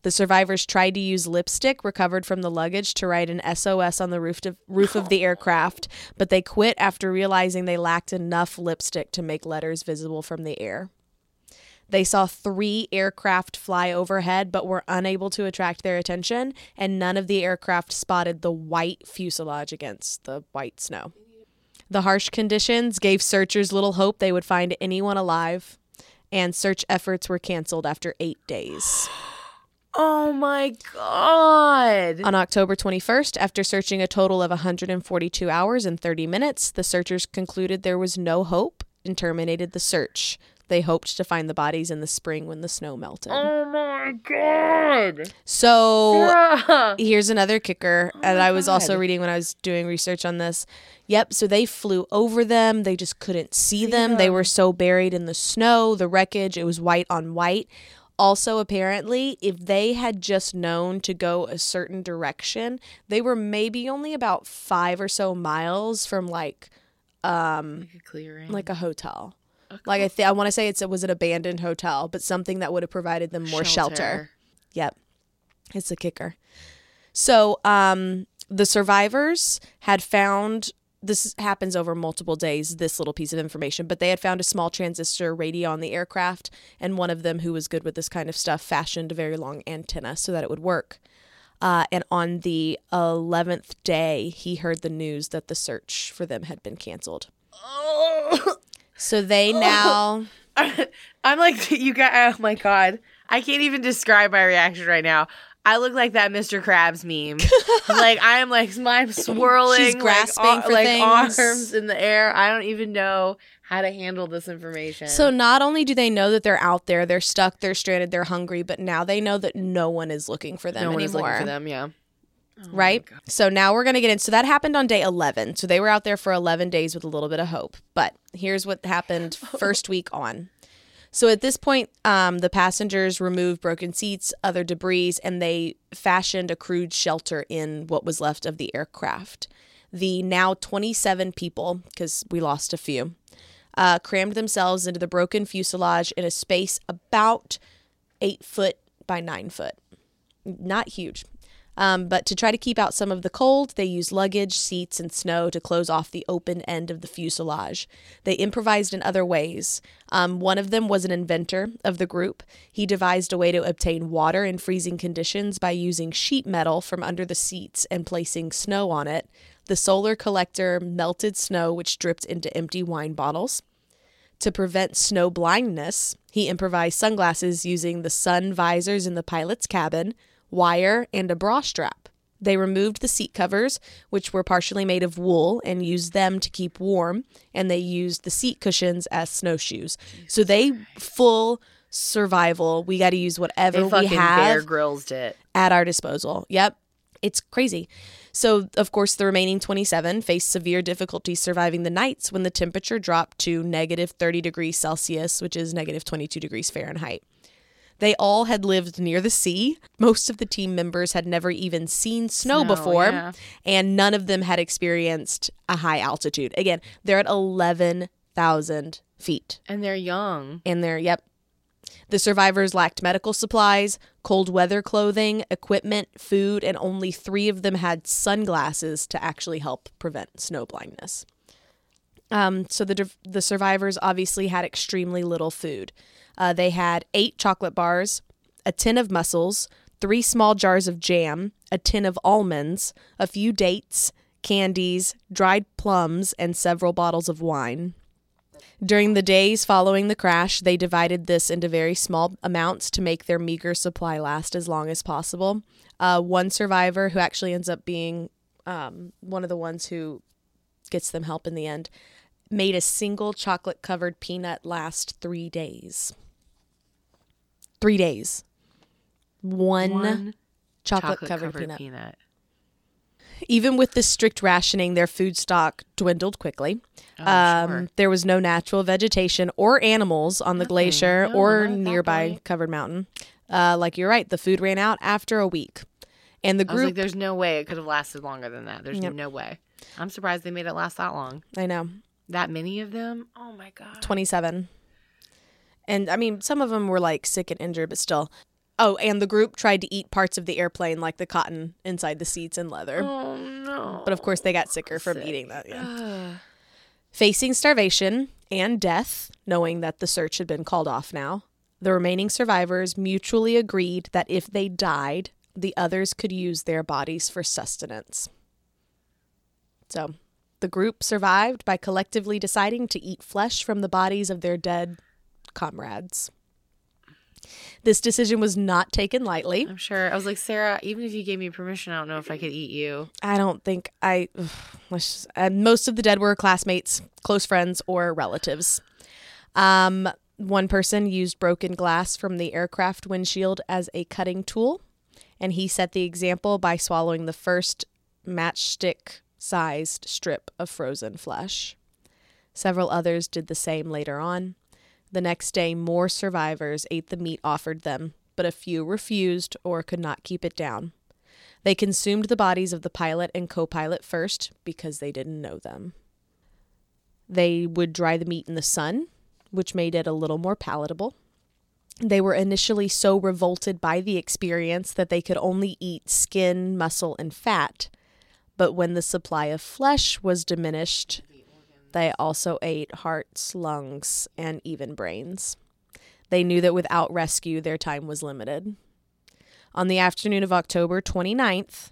The survivors tried to use lipstick recovered from the luggage to write an S O S on the roof, to, roof of the aircraft, but they quit after realizing they lacked enough lipstick to make letters visible from the air. They saw three aircraft fly overhead but were unable to attract their attention, and none of the aircraft spotted the white fuselage against the white snow. The harsh conditions gave searchers little hope they would find anyone alive, and search efforts were canceled after eight days. Oh my God. On October twenty-first, after searching a total of one hundred forty-two hours and thirty minutes, the searchers concluded there was no hope and terminated the search. They hoped to find the bodies in the spring when the snow melted. Oh my God. So yeah. Here's another kicker. Oh and I was God. also reading when I was doing research on this. Yep. So they flew over them. They just couldn't see, see them. them. They were so buried in the snow, the wreckage. It was white on white. Also, apparently, if they had just known to go a certain direction, they were maybe only about five or so miles from like, um, like a clearing, like a hotel. Okay. Like I, th- I want to say it's it was an abandoned hotel, but something that would have provided them more shelter. shelter. Yep, it's a kicker. So, um, the survivors had found. This happens over multiple days, this little piece of information, but they had found a small transistor radio on the aircraft, and one of them, who was good with this kind of stuff, fashioned a very long antenna so that it would work. Uh, and on the eleventh day, he heard the news that the search for them had been canceled. Oh. So they now... Oh. I'm like, you got... Oh, my God. I can't even describe my reaction right now. I look like that Mister Krabs meme. Like, I am, like, I'm swirling. She's grasping like, for like, things. Arms in the air. I don't even know how to handle this information. So not only do they know that they're out there, they're stuck, they're stranded, they're hungry, but now they know that no one is looking for them no anymore. No one is looking for them, yeah. Oh right? So now we're going to get in. So that happened on day eleven. So they were out there for eleven days with a little bit of hope. But here's what happened first week on. So at this point, um, the passengers removed broken seats, other debris, and they fashioned a crude shelter in what was left of the aircraft. The now twenty-seven people, because we lost a few, uh, crammed themselves into the broken fuselage in a space about eight foot by nine foot. Not huge. Um, but to try to keep out some of the cold, they used luggage, seats, and snow to close off the open end of the fuselage. They improvised in other ways. Um, one of them was an inventor of the group. He devised a way to obtain water in freezing conditions by using sheet metal from under the seats and placing snow on it. The solar collector melted snow, which dripped into empty wine bottles. To prevent snow blindness, he improvised sunglasses using the sun visors in the pilot's cabin, wire, and a bra strap. They removed the seat covers, which were partially made of wool, and used them to keep warm, and they used the seat cushions as snowshoes. Jesus so they Christ. Full survival. We got to use whatever they fucking we have Bear Grylls it. At our disposal. Yep. It's crazy. So, of course, the remaining twenty-seven faced severe difficulty surviving the nights when the temperature dropped to negative thirty degrees Celsius, which is negative twenty-two degrees Fahrenheit. They all had lived near the sea. Most of the team members had never even seen snow, snow before, yeah. and none of them had experienced a high altitude. Again, they're at eleven thousand feet. And they're young. And they're, yep. The survivors lacked medical supplies, cold weather clothing, equipment, food, and only three of them had sunglasses to actually help prevent snow blindness. Um, so the the survivors obviously had extremely little food. Uh, they had eight chocolate bars, a tin of mussels, three small jars of jam, a tin of almonds, a few dates, candies, dried plums, and several bottles of wine. During the days following the crash, they divided this into very small amounts to make their meager supply last as long as possible. Uh, one survivor, who actually ends up being um, one of the ones who gets them help in the end, made a single chocolate-covered peanut last three days. Three days. One, One chocolate-covered, chocolate-covered peanut. peanut. Even with this strict rationing, their food stock dwindled quickly. Oh, um, sure. There was no natural vegetation or animals on the Nothing. glacier no, or nearby covered mountain. Uh, like you're right, the food ran out after a week. And the group. I was like, there's no way it could have lasted longer than that. There's yep. no way. I'm surprised they made it last that long. I know. That many of them? Oh, my God. twenty-seven. And, I mean, some of them were, like, sick and injured, but still. Oh, and the group tried to eat parts of the airplane, like the cotton inside the seats and leather. Oh, no. But, of course, they got sicker from sick. eating that. Yeah. Facing starvation and death, knowing that the search had been called off now, The remaining survivors mutually agreed that if they died, the others could use their bodies for sustenance. So, the group survived by collectively deciding to eat flesh from the bodies of their dead comrades. This decision was not taken lightly. I'm sure. I was like, Sarah, even if you gave me permission, I don't know if I could eat you. I don't think I... Ugh, let's just, and most of the dead were classmates, close friends, or relatives. Um, one person used broken glass from the aircraft windshield as a cutting tool, and he set the example by swallowing the first matchstick-sized strip of frozen flesh. Several others did the same later on. The next day, more survivors ate the meat offered them, but a few refused or could not keep it down. They consumed the bodies of the pilot and co-pilot first because they didn't know them. They would dry the meat in the sun, which made it a little more palatable. They were initially so revolted by the experience that they could only eat skin, muscle, and fat. But when the supply of flesh was diminished, they also ate hearts, lungs, and even brains. They knew that without rescue, their time was limited. On the afternoon of October twenty-ninth,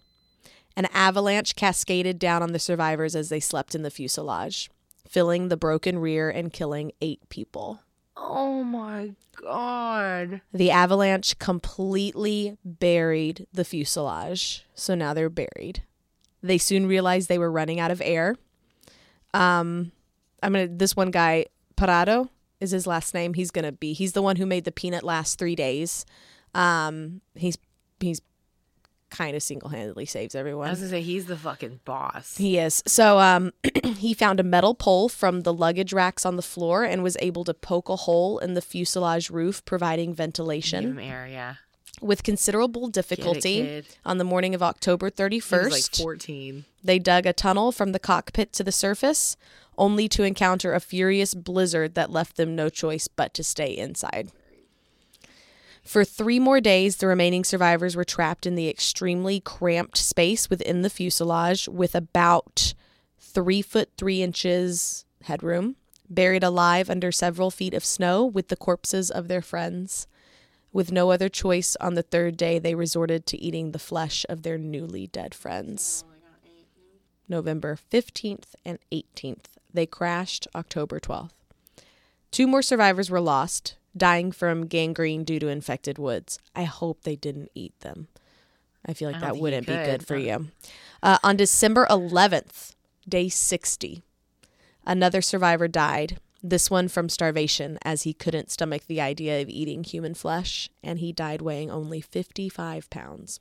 an avalanche cascaded down on the survivors as they slept in the fuselage, filling the broken rear and killing eight people. Oh my God. The avalanche completely buried the fuselage, so now they're buried. They soon realized they were running out of air. Um, I'm gonna. This one guy, Parrado, is his last name. He's gonna be. He's the one who made the peanut last three days. Um, he's he's kind of single-handedly saves everyone. I was gonna say he's the fucking boss. He is. So um, he found a metal pole from the luggage racks on the floor and was able to poke a hole in the fuselage roof, providing ventilation. Give him air, yeah. With considerable difficulty, it, on the morning of October thirty-first, like fourteen. They dug a tunnel from the cockpit to the surface, only to encounter a furious blizzard that left them no choice but to stay inside. For three more days, the remaining survivors were trapped in the extremely cramped space within the fuselage with about three foot three inches headroom, buried alive under several feet of snow with the corpses of their friends. With no other choice, on the third day, they resorted to eating the flesh of their newly dead friends. November fifteenth and eighteenth. They crashed October twelfth. Two more survivors were lost, dying from gangrene due to infected wounds. I hope they didn't eat them. I feel like that wouldn't be good for you. Uh, on December eleventh, day sixty, another survivor died. This one from starvation, as he couldn't stomach the idea of eating human flesh, and he died weighing only fifty-five pounds.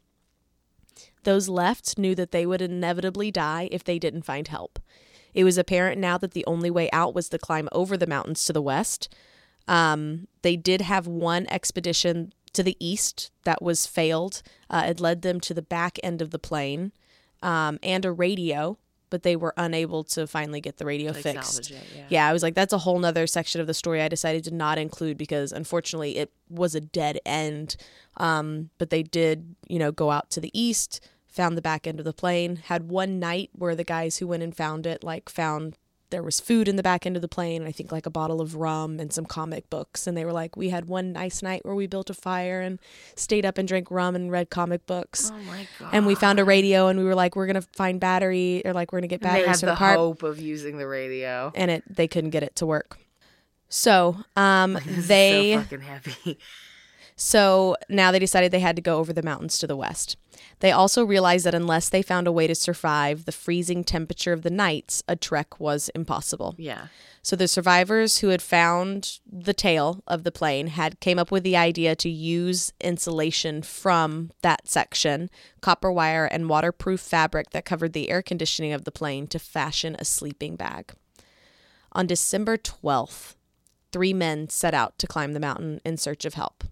Those left knew that they would inevitably die if they didn't find help. It was apparent now that the only way out was to climb over the mountains to the west. Um, they did have one expedition to the east that was failed. Uh, it led them to the back end of the plane, um, and a radio. But they were unable to finally get the radio like fixed. It, yeah. yeah, I was like, that's a whole nother section of the story I decided to not include because, unfortunately, it was a dead end. Um, but they did, you know, go out to the east, found the back end of the plane, had one night where the guys who went and found it, like, found there was food in the back end of the plane, and I think, like, a bottle of rum and some comic books. And they were like, we had one nice night where we built a fire and stayed up and drank rum and read comic books. Oh my God. And we found a radio, and we were like, we're going to find battery, or like, we're going to get batteries. They had the, the hope of using the radio. And it they couldn't get it to work. So um, they... so fucking happy. So now they decided they had to go over the mountains to the west. They also realized that unless they found a way to survive the freezing temperature of the nights, a trek was impossible. Yeah. So the survivors who had found the tail of the plane had came up with the idea to use insulation from that section, copper wire, and waterproof fabric that covered the air conditioning of the plane to fashion a sleeping bag. On December twelfth, three men set out to climb the mountain in search of help.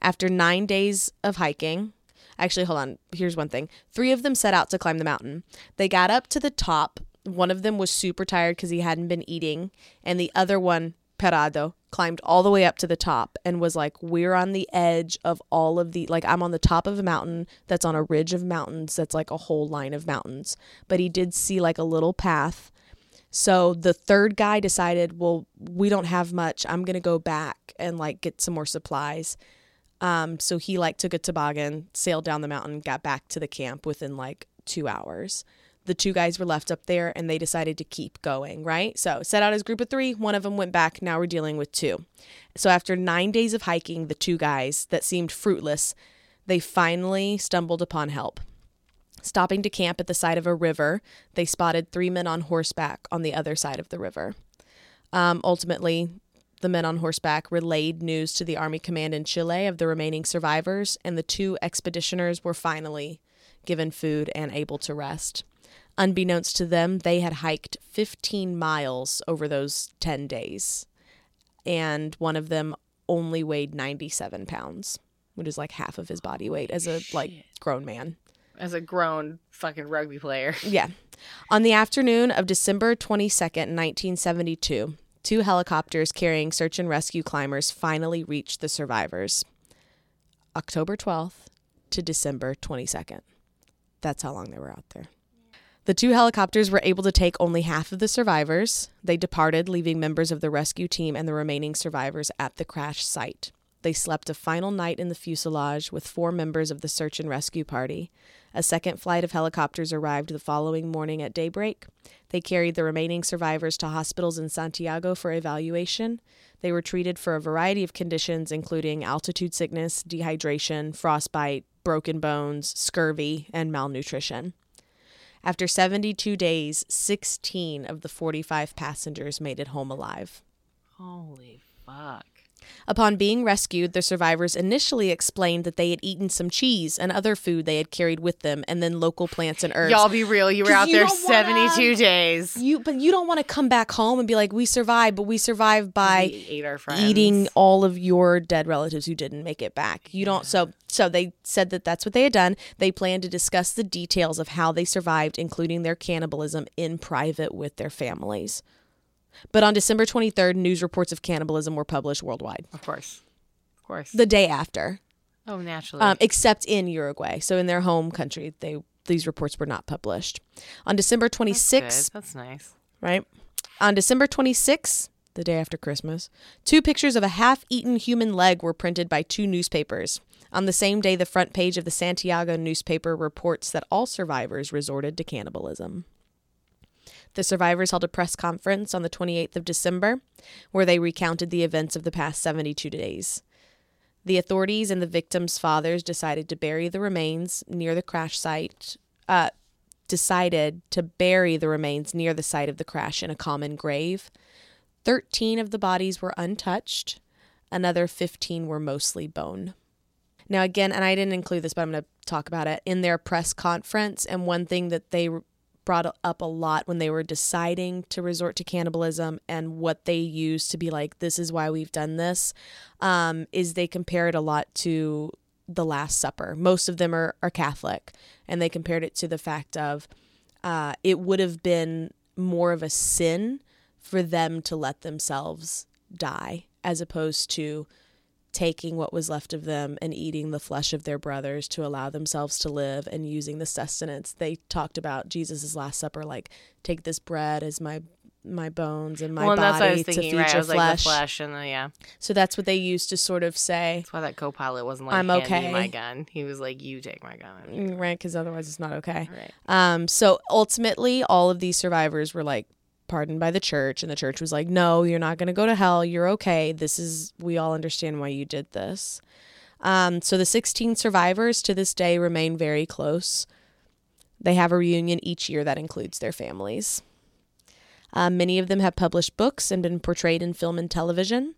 After nine days of hiking, actually, hold on, here's one thing. Three of them set out to climb the mountain. They got up to the top. One of them was super tired because he hadn't been eating. And the other one, Parrado, climbed all the way up to the top and was like, we're on the edge of all of the, like, I'm on the top of a mountain that's on a ridge of mountains that's like a whole line of mountains. But he did see like a little path. So the third guy decided, well, we don't have much. I'm going to go back and like get some more supplies. Um, so he like took a toboggan, sailed down the mountain, got back to the camp within like two hours. The two guys were left up there and they decided to keep going, right? So set out as group of three. One of them went back. Now we're dealing with two. So after nine days of hiking, the two guys that seemed fruitless, they finally stumbled upon help. Stopping to camp at the side of a river, they spotted three men on horseback on the other side of the river. Um, ultimately, the men on horseback relayed news to the Army Command in Chile of the remaining survivors, and the two expeditioners were finally given food and able to rest. Unbeknownst to them, they had hiked fifteen miles over those ten days, and one of them only weighed ninety-seven pounds, which is like half of his body weight as a like grown man. As a grown fucking rugby player. Yeah. On the afternoon of December twenty-second, nineteen seventy-two, two helicopters carrying search and rescue climbers finally reached the survivors. October twelfth to December twenty-second. That's how long they were out there. The two helicopters were able to take only half of the survivors. They departed, leaving members of the rescue team and the remaining survivors at the crash site. They slept a final night in the fuselage with four members of the search and rescue party. A second flight of helicopters arrived the following morning at daybreak. They carried the remaining survivors to hospitals in Santiago for evaluation. They were treated for a variety of conditions, including altitude sickness, dehydration, frostbite, broken bones, scurvy, and malnutrition. After seventy-two days, sixteen of the forty-five passengers made it home alive. Holy fuck. Upon being rescued, the survivors initially explained that they had eaten some cheese and other food they had carried with them, and then local plants and herbs. Y'all be real. You were out there seventy-two days. You, but you don't want to come back home and be like, we survived, but we survived by we ate our friends. Eating all of your dead relatives who didn't make it back. You don't. Yeah. So, so they said that that's what they had done. They planned to discuss the details of how they survived, including their cannibalism, in private with their families. But on December twenty-third, news reports of cannibalism were published worldwide. Of course. Of course. The day after. Oh, naturally. Um, except in Uruguay. So in their home country, they these reports were not published. On December twenty-sixth. That's, That's nice. Right? On December twenty-sixth, the day after Christmas, two pictures of a half-eaten human leg were printed by two newspapers. On the same day, the front page of the Santiago newspaper reports that all survivors resorted to cannibalism. The survivors held a press conference on the twenty-eighth of December where they recounted the events of the past seventy-two days. The authorities and the victims' fathers decided to bury the remains near the crash site, uh, decided to bury the remains near the site of the crash in a common grave. thirteen of the bodies were untouched. Another fifteen were mostly bone. Now, again, and I didn't include this, but I'm going to talk about it in their press conference. And one thing that they brought up a lot when they were deciding to resort to cannibalism and what they used to be like, this is why we've done this, um, is they compared a lot to the Last Supper. Most of them are, are Catholic, and they compared it to the fact of uh, it would have been more of a sin for them to let themselves die as opposed to taking what was left of them and eating the flesh of their brothers to allow themselves to live and using the sustenance. They talked about Jesus' Last Supper, like, take this bread as my my bones and my well, and body that's what I was thinking, to feed right? your I was flesh. Like the flesh and the, yeah. So that's what they used to sort of say. That's why that co-pilot wasn't like, I'm okay. My gun. He was like, you take my gun. Right, because otherwise it's not okay. Right. Um. So ultimately, all of these survivors were like, pardoned by the church, and the church was like, no, you're not going to go to hell, you're okay, this is, we all understand why you did this. Um so the sixteen survivors to this day remain very close. They have a reunion each year that includes their families. Uh, many of them have published books and been portrayed in film and television.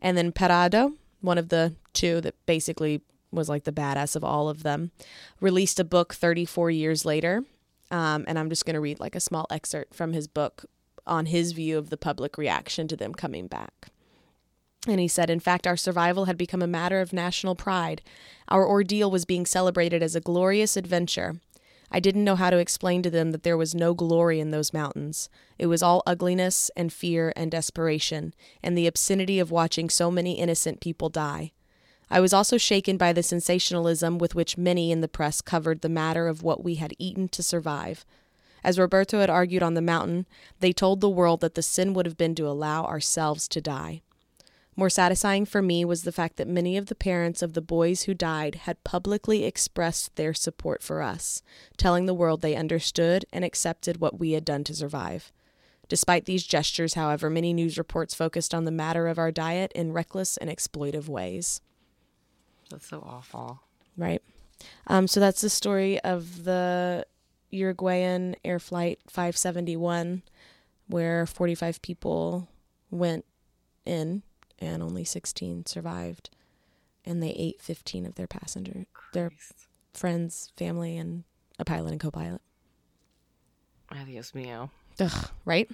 And then Parrado, one of the two that basically was like the badass of all of them, released a book thirty-four years later, um and I'm just going to read like a small excerpt from his book on his view of the public reaction to them coming back. And he said, in fact, our survival had become a matter of national pride. Our ordeal was being celebrated as a glorious adventure. I didn't know how to explain to them that there was no glory in those mountains. It was all ugliness and fear and desperation, and the obscenity of watching so many innocent people die. I was also shaken by the sensationalism with which many in the press covered the matter of what we had eaten to survive. As Roberto had argued on the mountain, they told the world that the sin would have been to allow ourselves to die. More satisfying for me was the fact that many of the parents of the boys who died had publicly expressed their support for us, telling the world they understood and accepted what we had done to survive. Despite these gestures, however, many news reports focused on the matter of our diet in reckless and exploitive ways. That's so awful. Right. Um, so that's the story of the Uruguayan Air Flight five seventy-one, where forty-five people went in and only sixteen survived, and they ate fifteen of their passengers, their friends, family, and a pilot and co-pilot. Adios mio. Ugh, right?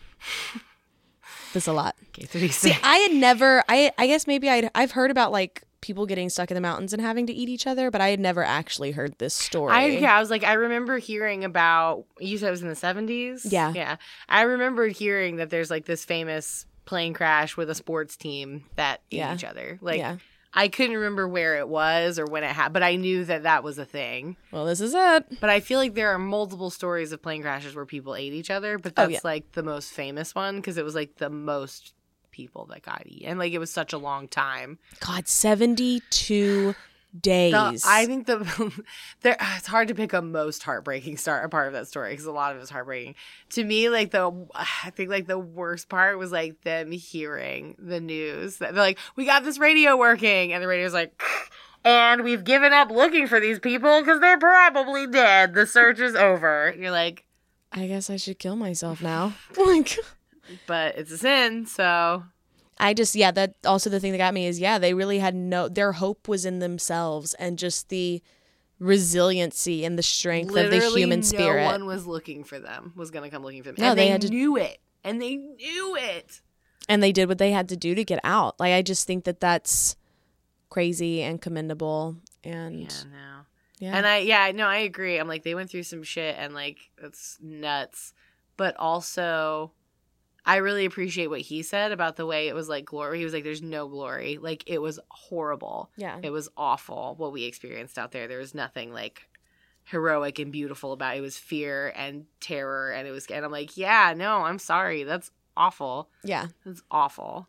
That's a lot. See, I had never, I I guess maybe I'd, I've heard about like people getting stuck in the mountains and having to eat each other, but I had never actually heard this story. I, yeah, I was like, I remember hearing about, you said it was in the seventies? Yeah. Yeah. I remember hearing that there's like this famous plane crash with a sports team that ate yeah. each other. Like, yeah. I couldn't remember where it was or when it happened, but I knew that that was a thing. Well, this is it. But I feel like there are multiple stories of plane crashes where people ate each other, but that's oh, yeah. like the most famous one because it was like the most people that got eaten. And like it was such a long time. God, seventy-two days. The, I think the there, it's hard to pick a most heartbreaking start, a part of that story because a lot of it's heartbreaking. To me, like the I think like the worst part was like them hearing the news. They're like, we got this radio working, and the radio's like, and we've given up looking for these people because they're probably dead. The search is over. And you're like, I guess I should kill myself now. Like, but it's a sin, so. I just, yeah, that also the thing that got me is, yeah, they really had no, their hope was in themselves and just the resiliency and the strength literally of the human no spirit. No one was looking for them, was going to come looking for them. No, and they, they had knew to, it. And they knew it. And they did what they had to do to get out. Like, I just think that that's crazy and commendable. And yeah, no. Yeah. And I, yeah, no, I agree. I'm like, they went through some shit and like, that's nuts. But also, I really appreciate what he said about the way it was like glory. He was like, there's no glory. Like, it was horrible. Yeah. It was awful what we experienced out there. There was nothing like heroic and beautiful about it. It was fear and terror. And it was, and I'm like, yeah, no, I'm sorry. That's awful. Yeah. That's awful.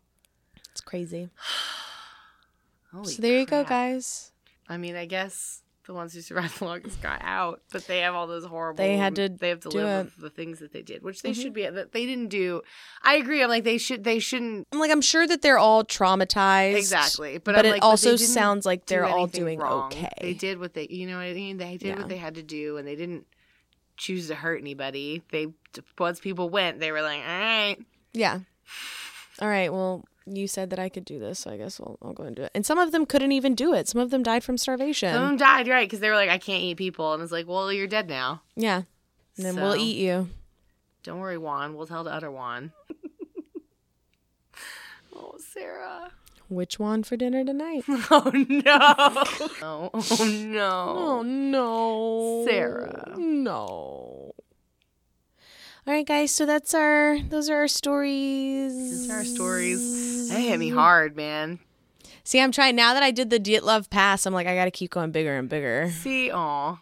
It's crazy. Holy so there crap. You go, guys. I mean, I guess the ones who survived the longest got out, but they have all those horrible. They had to. They have to live with the things that they did, which they mm-hmm. should be. They didn't do. I agree. I'm like they should. They shouldn't. I'm like I'm sure that they're all traumatized. Exactly, but, but I'm it like, also but sounds like they're do all doing wrong. Okay. They did what they. You know what I mean? They did yeah. what they had to do, and they didn't choose to hurt anybody. They once people went, they were like, all right. Yeah. All right. Well. You said that I could do this, so I guess we'll, I'll go and do it. And some of them couldn't even do it. Some of them died from starvation. Some of them died, right, because they were like, I can't eat people. And it's like, well, you're dead now. Yeah. And then so, we'll eat you. Don't worry, Juan. We'll tell the other Juan. Oh, Sarah. Which Juan for dinner tonight? Oh, no. Oh, oh, no. Oh, no. Sarah. No. All right, guys. So that's our. Those are our stories. Those are our stories. That hit me hard, man. See, I'm trying now that I did the Diet Love Pass. I'm like, I gotta keep going bigger and bigger. See, aw,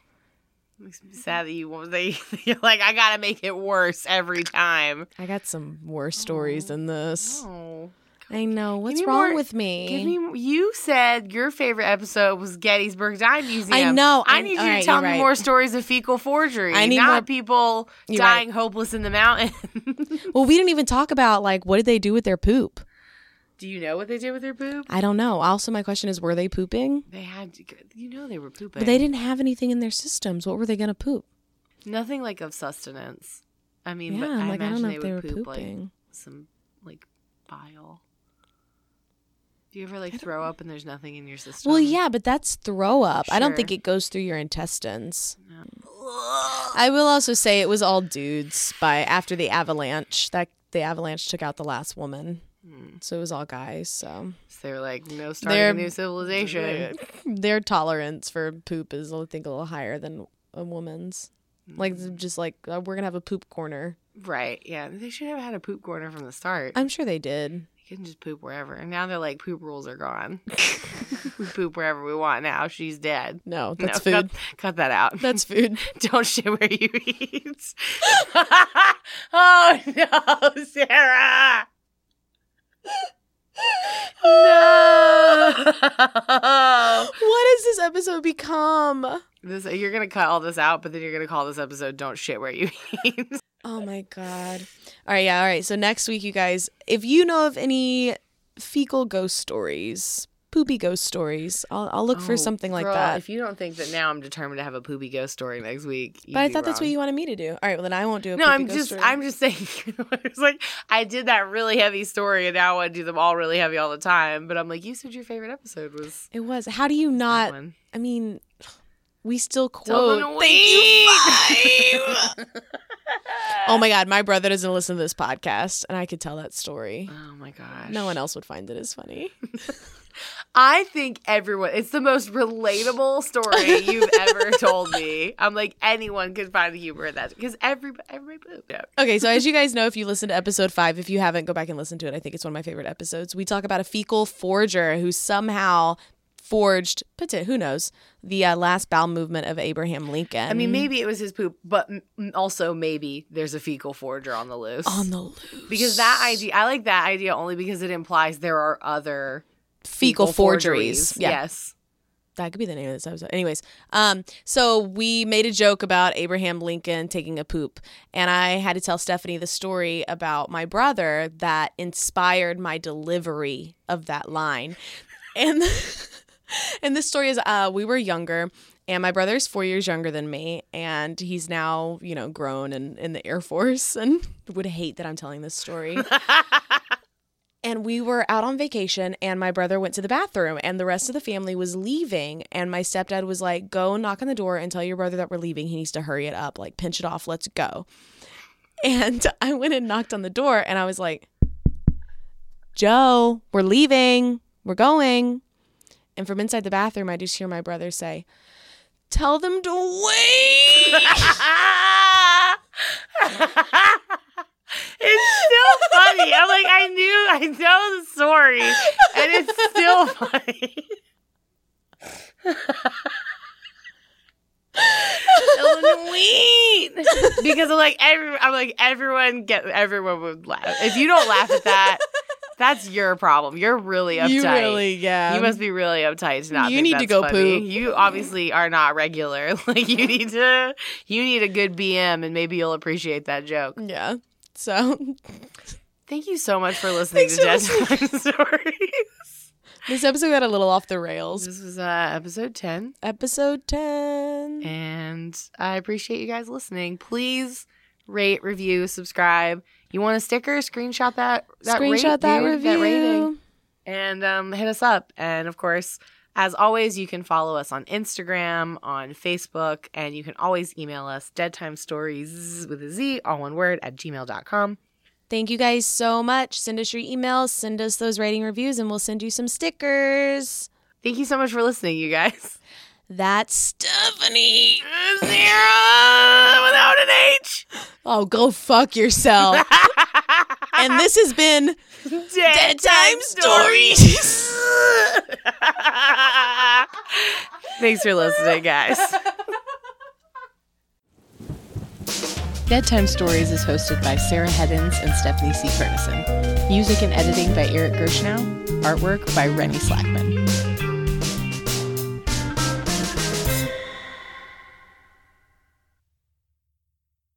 makes me sad that you. They, you're like, I gotta make it worse every time. I got some worse stories oh, than this. No. I know. What's wrong more, with me? me? You said your favorite episode was Gettysburg Dime Museum. I know. I, I need you right, to tell me right. more stories of fecal forgery, I need not more, people dying right. hopeless in the mountain. Well, we didn't even talk about, like, what did they do with their poop? Do you know what they did with their poop? I don't know. Also, my question is, were they pooping? They had to, you know they were pooping. But they didn't have anything in their systems. What were they going to poop? Nothing, like, of sustenance. I mean, yeah, but I like, imagine I don't know they, if they would were poop, pooping. Like, some, like, bile. Do you ever like throw up and there's nothing in your system? Well, yeah, but that's throw up. Sure. I don't think it goes through your intestines. No. I will also say it was all dudes by after the avalanche. That the avalanche took out the last woman, hmm. so it was all guys. So, so they were like, no starting their, a new civilization. Their tolerance for poop is, I think, a little higher than a woman's. Like, just like, oh, we're gonna have a poop corner. Right? Yeah, they should have had a poop corner from the start. I'm sure they did. You can just poop wherever. And now they're like, poop rules are gone. We poop wherever we want now. She's dead. No, that's no, food. Cut, cut that out. That's food. Don't shit where you eat. Oh, no, Sarah. No. What has this episode become? This, you're going to cut all this out, but then you're going to call this episode Don't Shit Where You Eat. Oh, my God. All right, yeah, all right. So next week, you guys, if you know of any fecal ghost stories, poopy ghost stories, I'll, I'll look oh, for something girl, like that. If you don't think that now I'm determined to have a poopy ghost story next week, but I thought wrong. That's what you wanted me to do. All right, well, then I won't do a no, poopy I'm ghost just, story. No, I'm just saying, it's like I did that really heavy story, and now I want to do them all really heavy all the time, but I'm like, you said your favorite episode was. It was. How do you not, I mean... We still quote. Thank you, five. Oh my God, my brother doesn't listen to this podcast, and I could tell that story. Oh my gosh, no one else would find it as funny. I think everyone. It's the most relatable story you've ever told me. I'm like, anyone could find humor in that because every every yeah. Okay, so as you guys know, if you listen to episode five, if you haven't, go back and listen to it. I think it's one of my favorite episodes. We talk about a fecal forger who somehow. Forged, who knows, the uh, last bowel movement of Abraham Lincoln. I mean, maybe it was his poop, but m- also maybe there's a fecal forger on the loose. On the loose. Because that idea, I like that idea only because it implies there are other fecal, fecal forgeries. forgeries. Yeah. Yes. That could be the name of this episode. Anyways, um, so we made a joke about Abraham Lincoln taking a poop, and I had to tell Stephanie the story about my brother that inspired my delivery of that line. And... And this story is uh, we were younger, and my brother is four years younger than me, and he's now, you know, grown and in the Air Force and would hate that I'm telling this story. And we were out on vacation, and my brother went to the bathroom, and the rest of the family was leaving, and my stepdad was like, go knock on the door and tell your brother that we're leaving. He needs to hurry it up. Like, pinch it off. Let's go. And I went and knocked on the door, and I was like, Joe, we're leaving. We're going. And from inside the bathroom, I just hear my brother say, tell them to wait. It's still funny. I'm like, I knew, I know the story. And it's still funny. Because I'm like, every, I'm like, everyone, get, everyone would laugh. If you don't laugh at that. That's your problem. You're really uptight. You really, yeah. You must be really uptight to not. You think need that's to go funny. Poo. You obviously are not regular. Like you need to. You need a good B M, and maybe you'll appreciate that joke. Yeah. So, thank you so much for listening Thanks to DeadTime Stories. This episode got a little off the rails. This was uh, episode ten. Episode ten. And I appreciate you guys listening. Please rate, review, subscribe. You want a sticker? Screenshot that that Screenshot rate, that, dude, review. that rating. And um, hit us up. And, of course, as always, you can follow us on Instagram, on Facebook, and you can always email us, deadtimestories with a Z, all one word, at gmail dot com. Thank you guys so much. Send us your emails. Send us those rating reviews, and we'll send you some stickers. Thank you so much for listening, you guys. That's Stephanie. Sarah without an H. Oh, go fuck yourself. And this has been Dead, Dead Time, Time Stories. Stories. Thanks for listening, guys. Dead Time Stories is hosted by Sarah Heddens and Stephanie C. Furnison. Music and editing by Eric Gershnow. Artwork by Rennie Slackman.